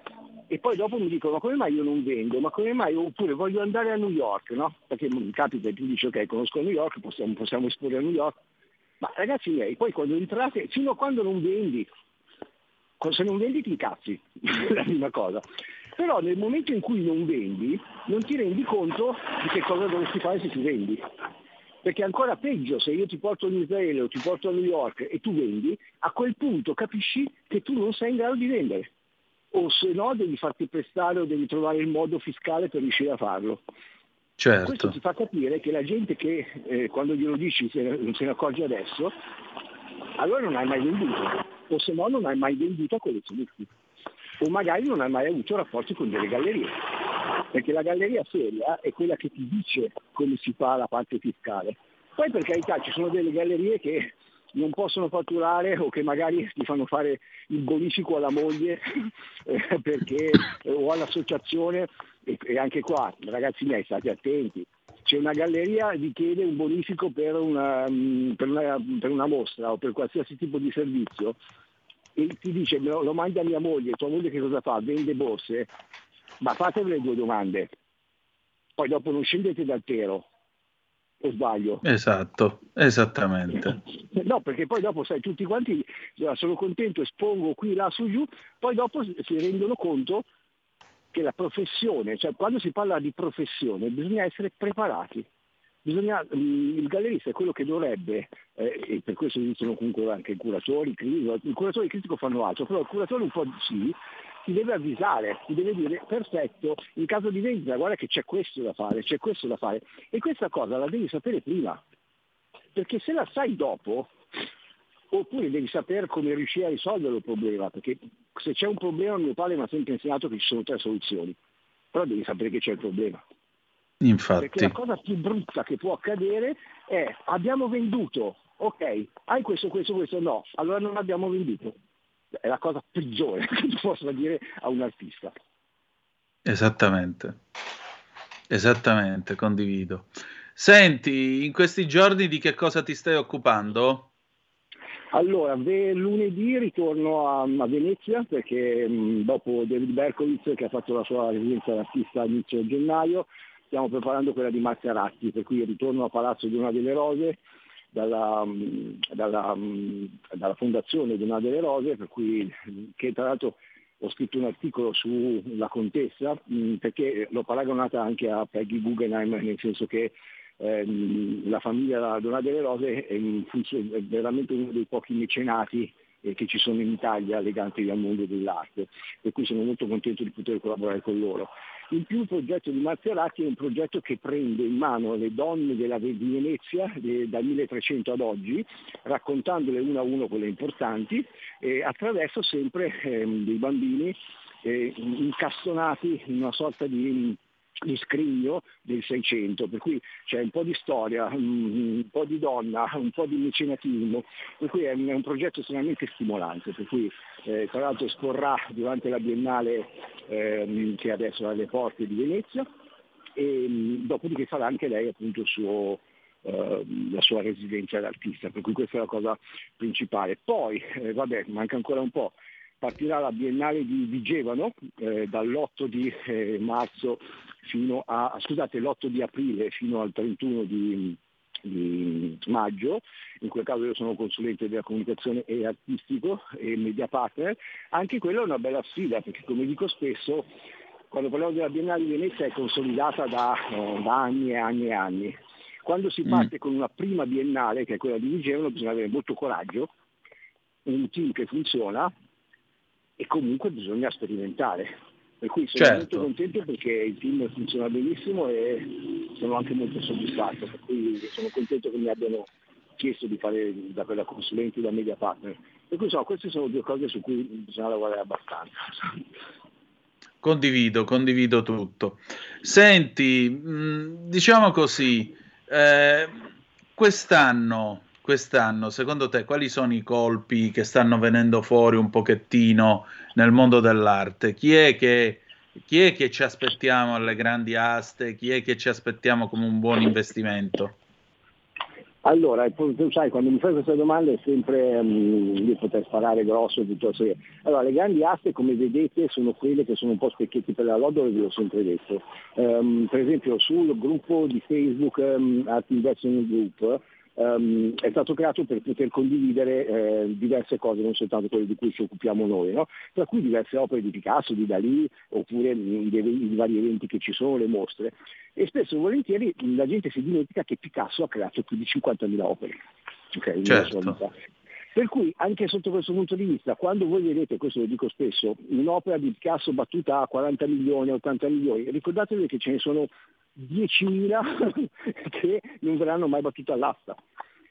e poi dopo mi dicono ma come mai io non vendo, ma come mai, oppure voglio andare a New York, no? Perché mi capita e tu dici ok conosco New York, possiamo, possiamo esporre a New York, ma ragazzi miei, poi quando entrate, fino a quando non vendi, se non vendi ti incazzi, la prima cosa. Però nel momento in cui non vendi non ti rendi conto di che cosa dovresti fare se tu vendi. Perché ancora peggio, se io ti porto in Israele o ti porto a New York e tu vendi, a quel punto capisci che tu non sei in grado di vendere. O se no devi farti prestare o devi trovare il modo fiscale per riuscire a farlo. Certo. Questo ti fa capire che la gente che eh, quando glielo dici se non se ne accorge adesso, allora non hai mai venduto. O se no non hai mai venduto a collezionisti. O magari non hai mai avuto rapporti con delle gallerie. Perché la galleria seria è quella che ti dice come si fa la parte fiscale. Poi per carità ci sono delle gallerie che non possono fatturare o che magari ti fanno fare il bonifico alla moglie eh, perché, eh, o all'associazione, e, e anche qua ragazzi miei state attenti, c'è una galleria che vi chiede un bonifico per una, per, una, per una mostra o per qualsiasi tipo di servizio e ti dice lo, lo manda mia moglie, tua moglie che cosa fa? Vende borse? Ma fatevele due domande, poi dopo non scendete dal tero, o sbaglio? Esatto, esattamente. No, perché poi dopo sai tutti quanti, sono contento, espongo qui, là, su, giù, poi dopo si rendono conto che la professione, cioè quando si parla di professione bisogna essere preparati. Bisogna, il gallerista è quello che dovrebbe, eh, e per questo esistono comunque anche i curatori, il curatore critico fanno altro, però il curatore un po' sì, ti deve avvisare, ti deve dire perfetto, in caso di vendita guarda che c'è questo da fare, c'è questo da fare, e questa cosa la devi sapere prima, perché se la sai dopo, oppure devi sapere come riuscire a risolvere il problema, perché se c'è un problema mio padre mi ha sempre insegnato che ci sono tre soluzioni, però devi sapere che c'è il problema. Infatti. Perché la cosa più brutta che può accadere è abbiamo venduto, ok, hai questo, questo, questo, no, allora non abbiamo venduto. È la cosa peggiore che si possa dire a un artista. Esattamente, esattamente, condivido. Senti, in questi giorni di che cosa ti stai occupando? Allora, ve, lunedì ritorno a, a Venezia, perché mh, dopo David Berkowitz che ha fatto la sua residenza d'artista all'inizio gennaio, stiamo preparando quella di Marzia Ratti, per cui ritorno a Palazzo Dona delle Rose, dalla, dalla, dalla Fondazione Dona delle Rose, per cui, che tra l'altro ho scritto un articolo sulla contessa, perché l'ho paragonata anche a Peggy Guggenheim, nel senso che eh, la famiglia Dona delle Rose è, è veramente uno dei pochi mecenati che ci sono in Italia legati al mondo dell'arte, per cui sono molto contento di poter collaborare con loro. In più il progetto di Marzia Ratti è un progetto che prende in mano le donne della, di Venezia de, dal milletrecento ad oggi, raccontandole una a una quelle importanti, e attraverso sempre eh, dei bambini eh, incastonati in una sorta di, di scrigno del Seicento, per cui c'è un po' di storia, un po' di donna, un po' di mecenatismo, per cui è un, è un progetto estremamente stimolante, per cui eh, tra l'altro esporrà durante la Biennale eh, che adesso ha alle porte di Venezia, e dopodiché farà anche lei appunto il suo, eh, la sua residenza d'artista, per cui questa è la cosa principale. Poi, eh, vabbè, manca ancora un po', partirà la Biennale di Vigevano eh, dall'otto di eh, marzo fino a, scusate, l'otto di aprile fino al trentuno di, di maggio, in quel caso io sono consulente della comunicazione e artistico e media partner, anche quella è una bella sfida, perché come dico spesso, quando parliamo della Biennale di Venezia è consolidata da, eh, da anni e anni e anni. Quando si parte mm. con una prima Biennale, che è quella di Vigevano, bisogna avere molto coraggio, un team che funziona, e comunque bisogna sperimentare. Per cui sono certo. molto contento perché il team funziona benissimo e sono anche molto soddisfatto. Per cui sono contento che mi abbiano chiesto di fare da quella consulente, da media partner. Per cui so, queste sono due cose su cui bisogna lavorare abbastanza. Condivido, condivido tutto. Senti, diciamo così, eh, quest'anno, quest'anno, secondo te, quali sono i colpi che stanno venendo fuori un pochettino nel mondo dell'arte? Chi è che, chi è che ci aspettiamo alle grandi aste? Chi è che ci aspettiamo come un buon investimento? Allora, tu sai, quando mi fai questa domanda è sempre um, io poter sparare grosso e tutto. Allora, le grandi aste, come vedete, sono quelle che sono un po' specchietti per la lodole, ve l'ho sempre detto. Um, per esempio, sul gruppo di Facebook um, Art Investment Group um, è stato creato per poter condividere eh, diverse cose, non soltanto quelle di cui ci occupiamo noi, no? Tra cui diverse opere di Picasso, di Dalì, oppure i, i vari eventi che ci sono, le mostre. E spesso e volentieri la gente si dimentica che Picasso ha creato più di cinquantamila opere, okay, certo. nella sua vita. Per cui anche sotto questo punto di vista, quando voi vedete, questo lo dico spesso, un'opera di Picasso battuta a quaranta milioni, ottanta milioni, ricordatevi che ce ne sono diecimila che non verranno mai battute all'asta,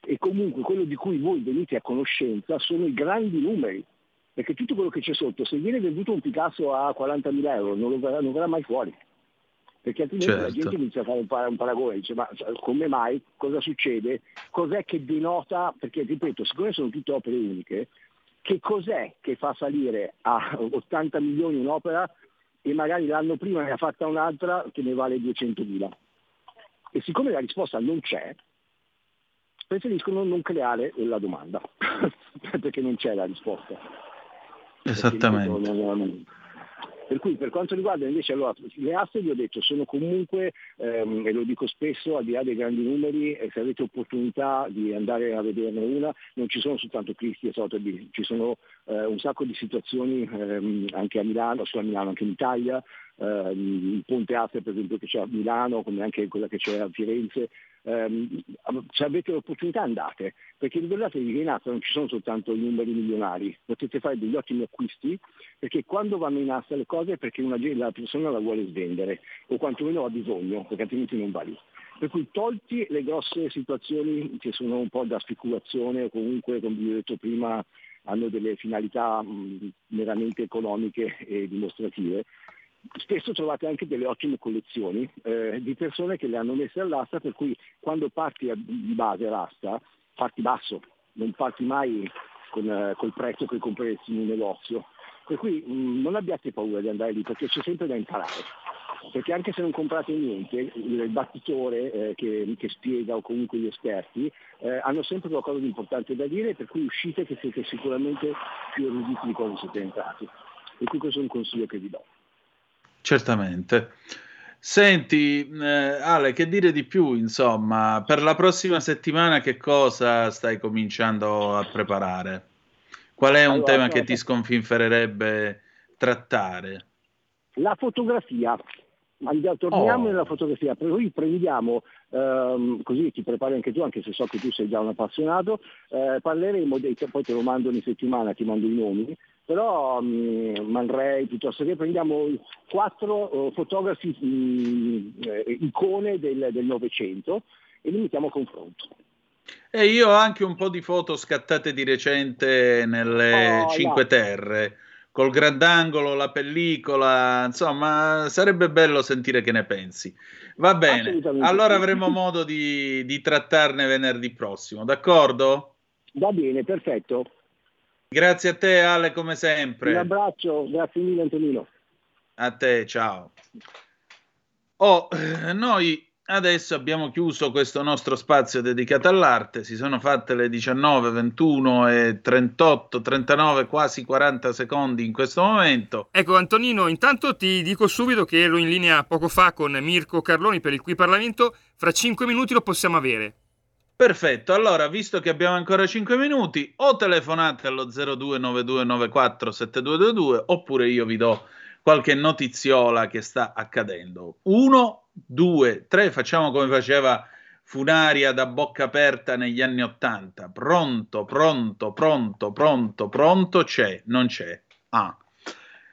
e comunque quello di cui voi venite a conoscenza sono i grandi numeri, perché tutto quello che c'è sotto, se viene venduto un Picasso a quarantamila euro non, lo verrà, non verrà mai fuori, perché altrimenti certo. la gente inizia a fare un, par- un paragone, dice ma come mai, cosa succede, cos'è che denota, perché ripeto, siccome sono tutte opere uniche, che cos'è che fa salire a ottanta milioni un'opera e magari l'anno prima ne ha fatta un'altra che ne vale duecentomila, e siccome la risposta non c'è, preferiscono non creare la domanda perché non c'è la risposta esattamente. Per cui per quanto riguarda invece, allora, le aste, vi ho detto, sono comunque, ehm, e lo dico spesso, al di là dei grandi numeri, eh, se avete opportunità di andare a vederne una, non ci sono soltanto Cristi e Sotheby's, ci sono eh, un sacco di situazioni ehm, anche a Milano, su a Milano, anche in Italia, ehm, il Ponte Aste per esempio che c'è a Milano, come anche quella che c'è a Firenze. Um, se avete l'opportunità andate, perché ricordatevi che in asta non ci sono soltanto i numeri milionari, potete fare degli ottimi acquisti, perché quando vanno in asta le cose è perché una, la persona la vuole svendere o quantomeno ha bisogno, perché altrimenti non va lì. Per cui, tolti le grosse situazioni che sono un po' da speculazione o comunque, come vi ho detto prima, hanno delle finalità mh, meramente economiche e dimostrative, spesso trovate anche delle ottime collezioni eh, di persone che le hanno messe all'asta, per cui quando parti di base all'asta parti basso, non parti mai con, eh, col prezzo che compreresti in un negozio, per cui mh, non abbiate paura di andare lì, perché c'è sempre da imparare, perché anche se non comprate niente, il battitore eh, che, che spiega o comunque gli esperti eh, hanno sempre qualcosa di importante da dire, per cui uscite che siete sicuramente più eruditi di quando siete entrati, e qui questo è un consiglio che vi do. Certamente. Senti, eh, Ale, che dire di più, insomma, per la prossima settimana che cosa stai cominciando a preparare? Qual è un allora, tema che ti sconfinferebbe trattare? La fotografia. Andiamo, torniamo oh. nella fotografia, per cui prendiamo, ehm, così ti prepari anche tu, anche se so che tu sei già un appassionato, eh, parleremo dei, poi te lo mando ogni settimana, ti mando i nomi, però mh, Manrei, piuttosto che prendiamo quattro uh, fotografi mh, eh, icone del Novecento e li mettiamo a confronto. E io ho anche un po' di foto scattate di recente nelle oh, Cinque no. Terre, col grandangolo, la pellicola, insomma sarebbe bello sentire che ne pensi. Va bene, allora avremo modo di, di trattarne venerdì prossimo, d'accordo? Va bene, perfetto. Grazie a te Ale, come sempre. Un abbraccio, grazie mille Antonino. A te, ciao. Oh, noi adesso abbiamo chiuso questo nostro spazio dedicato all'arte, si sono fatte le diciannove, ventuno e trentotto, trentanove, quasi quaranta secondi in questo momento. Ecco Antonino, intanto ti dico subito che ero in linea poco fa con Mirko Carloni per il Qui Parlamento, fra cinque minuti lo possiamo avere. Perfetto, allora visto che abbiamo ancora cinque minuti, o telefonate allo zero due nove due nove quattro sette due due due oppure io vi do qualche notiziola che sta accadendo. Uno, due, tre, facciamo come faceva Funaria da Bocca Aperta negli anni Ottanta. Pronto, pronto, pronto, pronto, pronto, c'è, non c'è. Ah.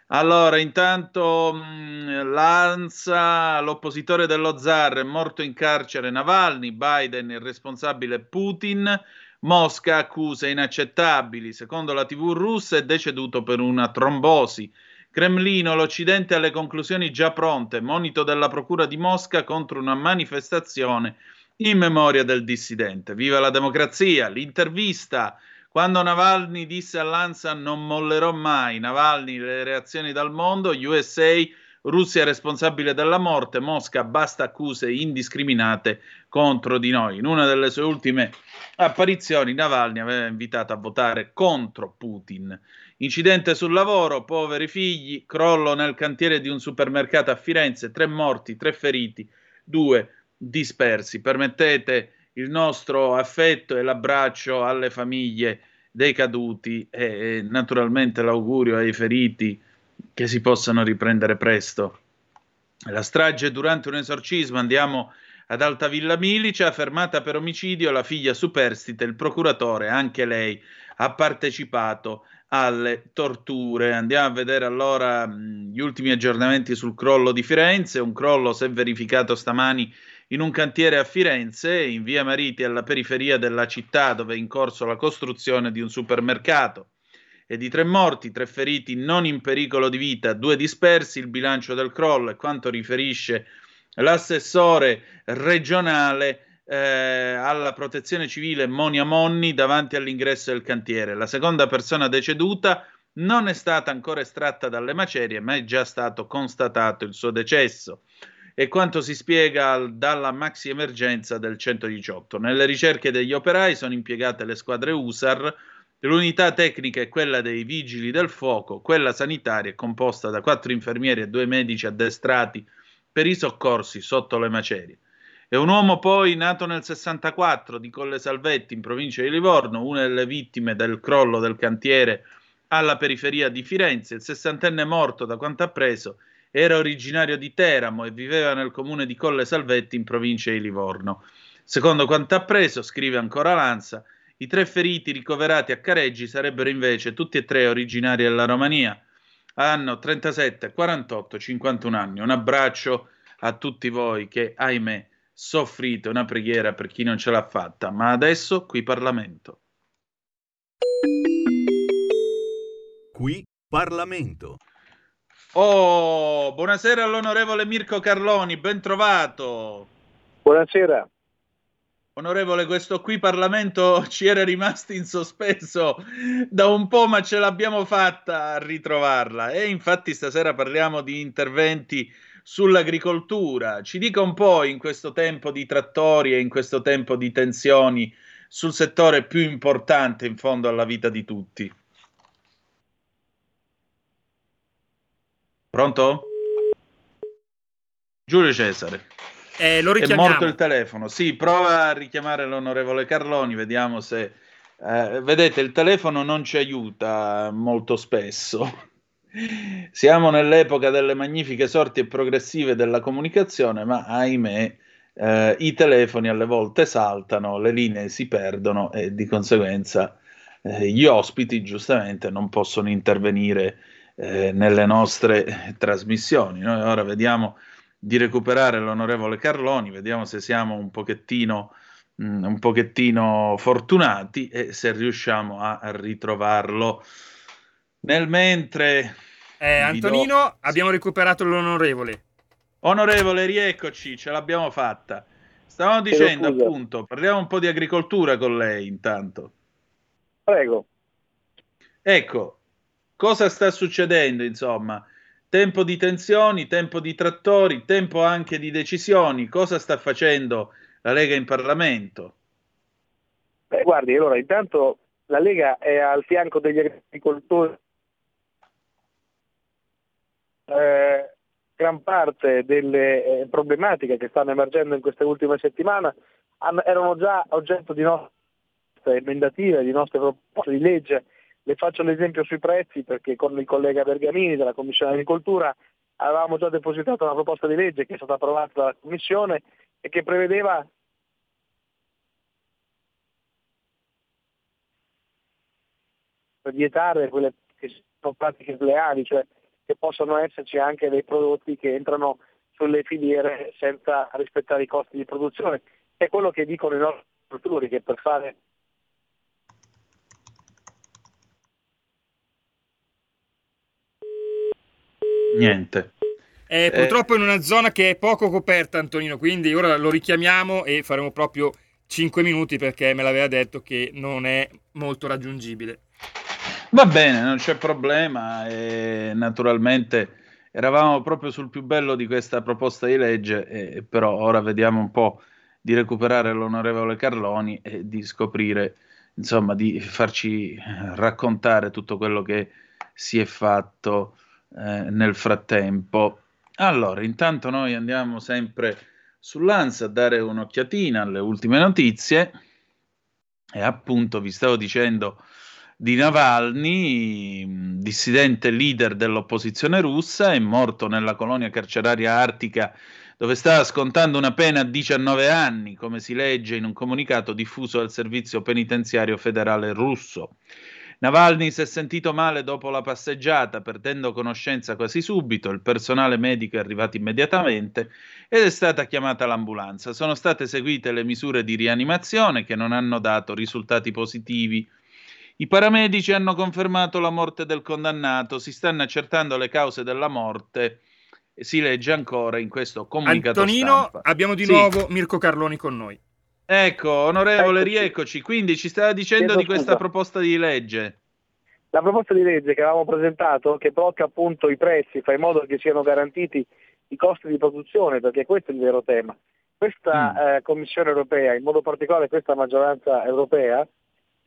Allora, intanto mh, l'Ansa, l'oppositore dello zar, è morto in carcere Navalny, Biden il responsabile Putin, Mosca accuse inaccettabili, secondo la tivù russa è deceduto per una trombosi. Cremlino, l'Occidente alle conclusioni già pronte, monito della Procura di Mosca contro una manifestazione in memoria del dissidente. Viva la democrazia! L'intervista, quando Navalny disse all'Ansa non mollerò mai, Navalny, le reazioni dal mondo, U S A, Russia responsabile della morte, Mosca basta accuse indiscriminate contro di noi. In una delle sue ultime apparizioni Navalny aveva invitato a votare contro Putin. Incidente sul lavoro, poveri figli, crollo nel cantiere di un supermercato a Firenze, tre morti, tre feriti, due dispersi. Permettete il nostro affetto e l'abbraccio alle famiglie dei caduti e, e naturalmente l'augurio ai feriti che si possano riprendere presto. La strage durante un esorcismo, andiamo ad Altavilla Milicia, fermata per omicidio, la figlia superstite, il procuratore, anche lei, ha partecipato alle torture. Andiamo a vedere allora mh, gli ultimi aggiornamenti sul crollo di Firenze. Un crollo si è verificato stamani in un cantiere a Firenze, in via Mariti, alla periferia della città, dove è in corso la costruzione di un supermercato. E di tre morti, tre feriti non in pericolo di vita, due dispersi, il bilancio del crollo e quanto riferisce l'assessore regionale Eh, alla protezione civile Monia Monni davanti all'ingresso del cantiere. La seconda persona deceduta non è stata ancora estratta dalle macerie, ma è già stato constatato il suo decesso. E quanto si spiega dalla maxi emergenza del centodiciotto. Nelle ricerche degli operai sono impiegate le squadre U S A R, l'unità tecnica è quella dei vigili del fuoco, quella sanitaria è composta da quattro infermieri e due medici addestrati per i soccorsi sotto le macerie. È un uomo poi nato nel sessantaquattro di Colle Salvetti in provincia di Livorno, una delle vittime del crollo del cantiere alla periferia di Firenze. Il sessantenne morto, da quanto appreso, era originario di Teramo e viveva nel comune di Colle Salvetti in provincia di Livorno. Secondo quanto appreso, scrive ancora l'Ansa, i tre feriti ricoverati a Careggi sarebbero invece tutti e tre originari della Romania. Hanno trentasette, quarantotto, cinquantuno anni. Un abbraccio a tutti voi che, ahimè, soffrite, una preghiera per chi non ce l'ha fatta. Ma adesso qui Parlamento. Qui Parlamento. Oh, buonasera all'onorevole Mirko Carloni, ben trovato. Buonasera. Onorevole, questo Qui Parlamento ci era rimasto in sospeso da un po', ma ce l'abbiamo fatta a ritrovarla. E infatti stasera parliamo di interventi sull'agricoltura. Ci dica un po', in questo tempo di trattori e in questo tempo di tensioni, sul settore più importante in fondo alla vita di tutti. Pronto? Giulio Cesare. Eh, lo richiamiamo. È morto il telefono. Sì, prova a richiamare l'onorevole Carloni, vediamo se... Eh, vedete, il telefono non ci aiuta molto spesso. Siamo nell'epoca delle magnifiche sorti e progressive della comunicazione, ma ahimè eh, i telefoni alle volte saltano, le linee si perdono e di conseguenza eh, gli ospiti giustamente non possono intervenire eh, nelle nostre trasmissioni. Noi ora vediamo di recuperare l'onorevole Carloni, vediamo se siamo un pochettino, mh, un pochettino fortunati e se riusciamo a ritrovarlo. Nel mentre... Eh, Antonino, do... abbiamo recuperato l'onorevole. Onorevole, rieccoci, ce l'abbiamo fatta. Stavamo dicendo, appunto, parliamo un po' di agricoltura con lei intanto. Prego. Ecco, cosa sta succedendo, insomma? Tempo di tensioni, tempo di trattori, tempo anche di decisioni. Cosa sta facendo la Lega in Parlamento? Beh, guardi, allora, intanto la Lega è al fianco degli agricoltori. Eh, gran parte delle eh, problematiche che stanno emergendo in queste ultime settimane hanno, erano già oggetto di nostre emendative, di nostre proposte di legge. Le faccio l'esempio sui prezzi, perché con il collega Bergamini della Commissione Agricoltura avevamo già depositato una proposta di legge che è stata approvata dalla Commissione e che prevedeva vietare quelle che sono pratiche sleali, cioè che possono esserci anche dei prodotti che entrano sulle filiere senza rispettare i costi di produzione. È quello che dicono i nostri agricoltori, che per fare niente. È purtroppo eh. in una zona che è poco coperta, Antonino, quindi ora lo richiamiamo e faremo proprio cinque minuti, perché me l'aveva detto che non è molto raggiungibile. Va bene, non c'è problema, e naturalmente eravamo proprio sul più bello di questa proposta di legge, e però ora vediamo un po' di recuperare l'onorevole Carloni e di scoprire, insomma, di farci raccontare tutto quello che si è fatto Eh, nel frattempo. Allora, intanto noi andiamo sempre sull'ANSA a dare un'occhiatina alle ultime notizie, e appunto vi stavo dicendo di Navalny, dissidente leader dell'opposizione russa, è morto nella colonia carceraria artica dove stava scontando una pena a diciannove anni, come si legge in un comunicato diffuso dal servizio penitenziario federale russo. Navalny si è sentito male dopo la passeggiata, perdendo conoscenza quasi subito. Il personale medico è arrivato immediatamente ed è stata chiamata l'ambulanza. Sono state seguite le misure di rianimazione, che non hanno dato risultati positivi. I paramedici hanno confermato la morte del condannato, si stanno accertando le cause della morte, e si legge ancora in questo comunicato Antonino, stampa. Abbiamo di sì. nuovo Mirko Carloni con noi. Ecco, onorevole, rieccoci. Quindi ci stava dicendo di questa proposta di legge. La proposta di legge che avevamo presentato, che blocca appunto i prezzi, fa in modo che siano garantiti i costi di produzione, perché questo è il vero tema. Questa mm. eh, Commissione europea, in modo particolare questa maggioranza europea,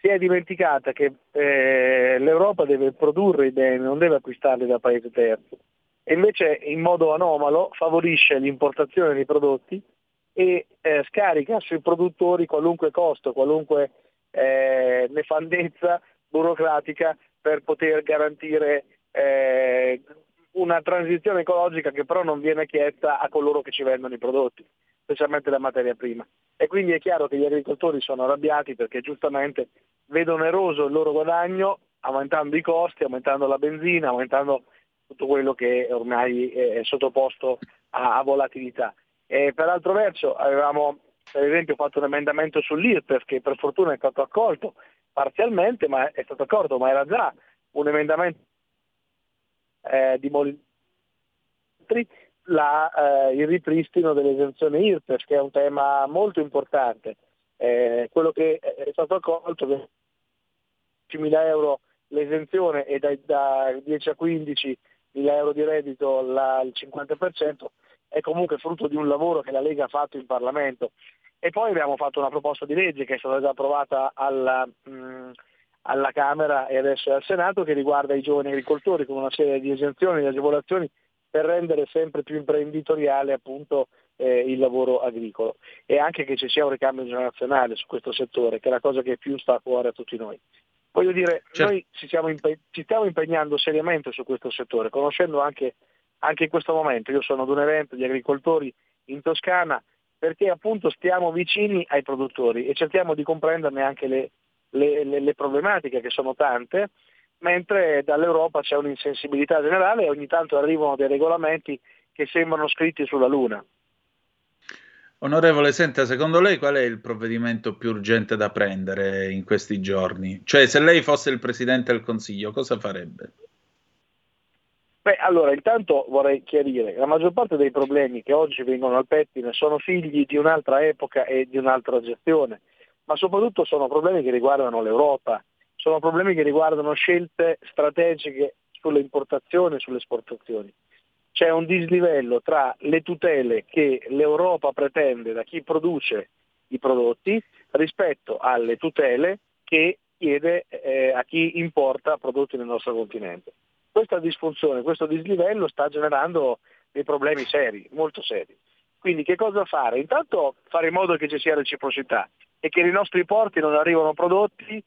si è dimenticata che eh, l'Europa deve produrre i beni, non deve acquistarli da paesi terzi. E invece, in modo anomalo, favorisce l'importazione dei prodotti e eh, scarica sui produttori qualunque costo, qualunque eh, nefandezza burocratica per poter garantire eh, una transizione ecologica che però non viene chiesta a coloro che ci vendono i prodotti, specialmente la materia prima. E quindi è chiaro che gli agricoltori sono arrabbiati, perché giustamente vedono eroso il loro guadagno, aumentando i costi, aumentando la benzina, aumentando tutto quello che ormai è sottoposto a, a volatilità. E per altro verso avevamo per esempio fatto un emendamento sull'I R P E F, che per fortuna è stato accolto parzialmente, ma è stato accolto, ma era già un emendamento eh, di molti la, eh, il ripristino dell'esenzione I R P E F, che è un tema molto importante. Eh, quello che è stato accolto è diecimila euro l'esenzione, e dai, da dieci a quindicimila euro di reddito la, il cinquanta per cento, è comunque frutto di un lavoro che la Lega ha fatto in Parlamento. E poi abbiamo fatto una proposta di legge che è stata già approvata alla, mh, alla Camera e adesso è al Senato, che riguarda i giovani agricoltori, con una serie di esenzioni e di agevolazioni per rendere sempre più imprenditoriale appunto eh, il lavoro agricolo, e anche che ci sia un ricambio generazionale su questo settore, che è la cosa che più sta a cuore a tutti noi. Voglio dire, certo. noi ci, siamo impe- ci stiamo impegnando seriamente su questo settore, conoscendo anche Anche in questo momento, io sono ad un evento di agricoltori in Toscana, perché appunto stiamo vicini ai produttori e cerchiamo di comprenderne anche le, le, le, le problematiche, che sono tante, mentre dall'Europa c'è un'insensibilità generale e ogni tanto arrivano dei regolamenti che sembrano scritti sulla luna. Onorevole, senta, secondo lei qual è il provvedimento più urgente da prendere in questi giorni? Cioè, se lei fosse il Presidente del Consiglio, cosa farebbe? Beh, allora, intanto vorrei chiarire, la maggior parte dei problemi che oggi vengono al pettine sono figli di un'altra epoca e di un'altra gestione, ma soprattutto sono problemi che riguardano l'Europa, sono problemi che riguardano scelte strategiche sulle importazioni e sulle esportazioni. C'è un dislivello tra le tutele che l'Europa pretende da chi produce i prodotti rispetto alle tutele che chiede eh, a chi importa prodotti nel nostro continente. Questa disfunzione, questo dislivello sta generando dei problemi seri, molto seri. Quindi che cosa fare? Intanto fare in modo che ci sia reciprocità e che nei nostri porti non arrivano prodotti,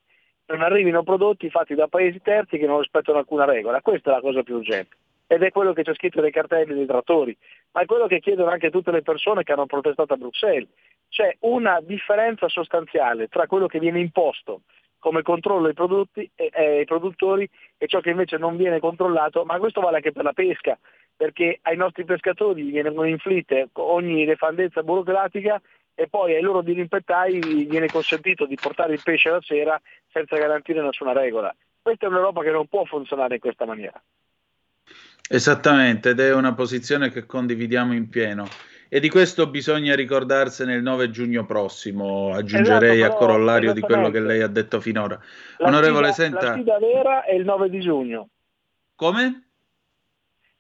non arrivino prodotti fatti da paesi terzi che non rispettano alcuna regola. Questa è la cosa più urgente. Ed è quello che c'è scritto nei cartelli dei trattori, ma è quello che chiedono anche tutte le persone che hanno protestato a Bruxelles. C'è una differenza sostanziale tra quello che viene imposto come controllo ai prodotti e eh, ai produttori e ciò che invece non viene controllato, ma questo vale anche per la pesca, perché ai nostri pescatori viene inflitte ogni nefandezza burocratica e poi ai loro dirimpettai viene consentito di portare il pesce la sera senza garantire nessuna regola. Questa è un'Europa che non può funzionare in questa maniera. Esattamente, ed è una posizione che condividiamo in pieno. E di questo bisogna ricordarsene il nove giugno prossimo, aggiungerei esatto, però, a corollario di quello che lei ha detto finora. La Onorevole, sfida, senta... La sfida vera è il nove di giugno. Come?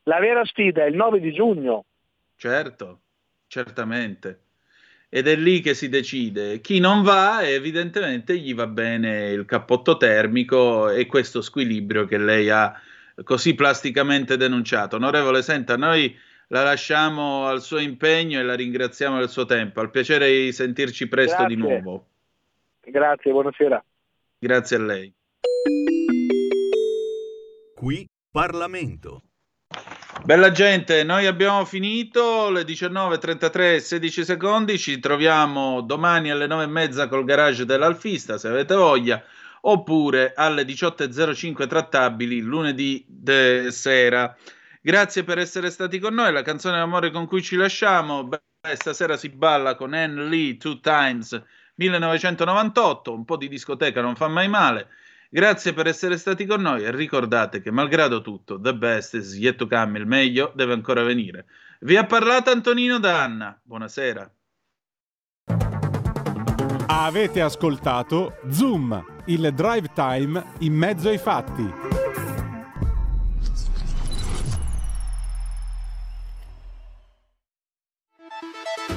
La vera sfida è il nove di giugno. Certo, certamente. Ed è lì che si decide. Chi non va, evidentemente, gli va bene il cappotto termico e questo squilibrio che lei ha così plasticamente denunciato. Onorevole, senta, noi... la lasciamo al suo impegno e la ringraziamo del suo tempo. Al piacere di sentirci presto. Grazie. Di nuovo. Grazie, buonasera. Grazie a lei. Qui Parlamento. Bella gente, noi abbiamo finito, le diciannove e trentatré, sedici secondi, ci troviamo domani alle nove e trenta col garage dell'Alfista, se avete voglia, oppure alle diciotto e zero cinque trattabili lunedì de sera. Grazie per essere stati con noi, la canzone d'amore con cui ci lasciamo, beh, stasera si balla con Ann Lee, Two Times, millenovecentonovantotto, un po' di discoteca non fa mai male. Grazie per essere stati con noi e ricordate che malgrado tutto, the best is yet to come, il meglio deve ancora venire. Vi ha parlato Antonino D'Anna, buonasera. Avete ascoltato Zoom, il drive time in mezzo ai fatti.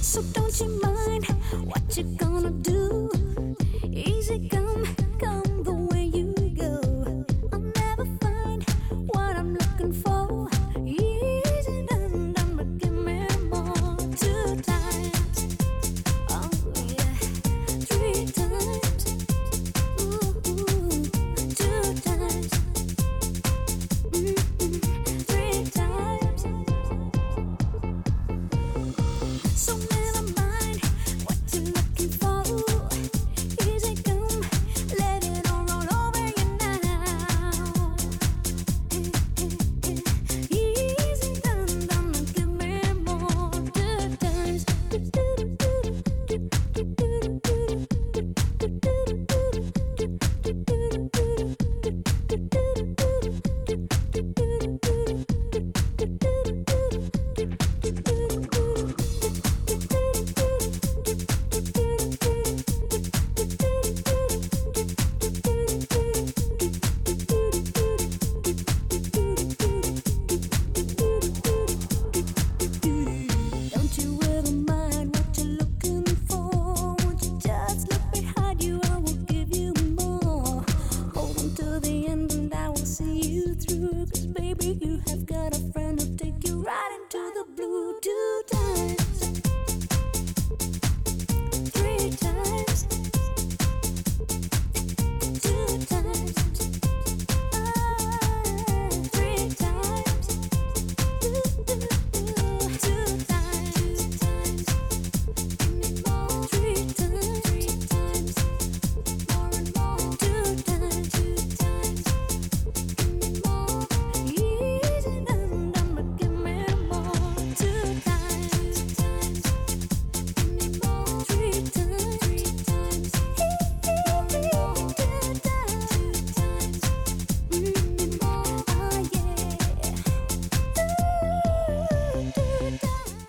So don't you mind what you gonna do? Easy come.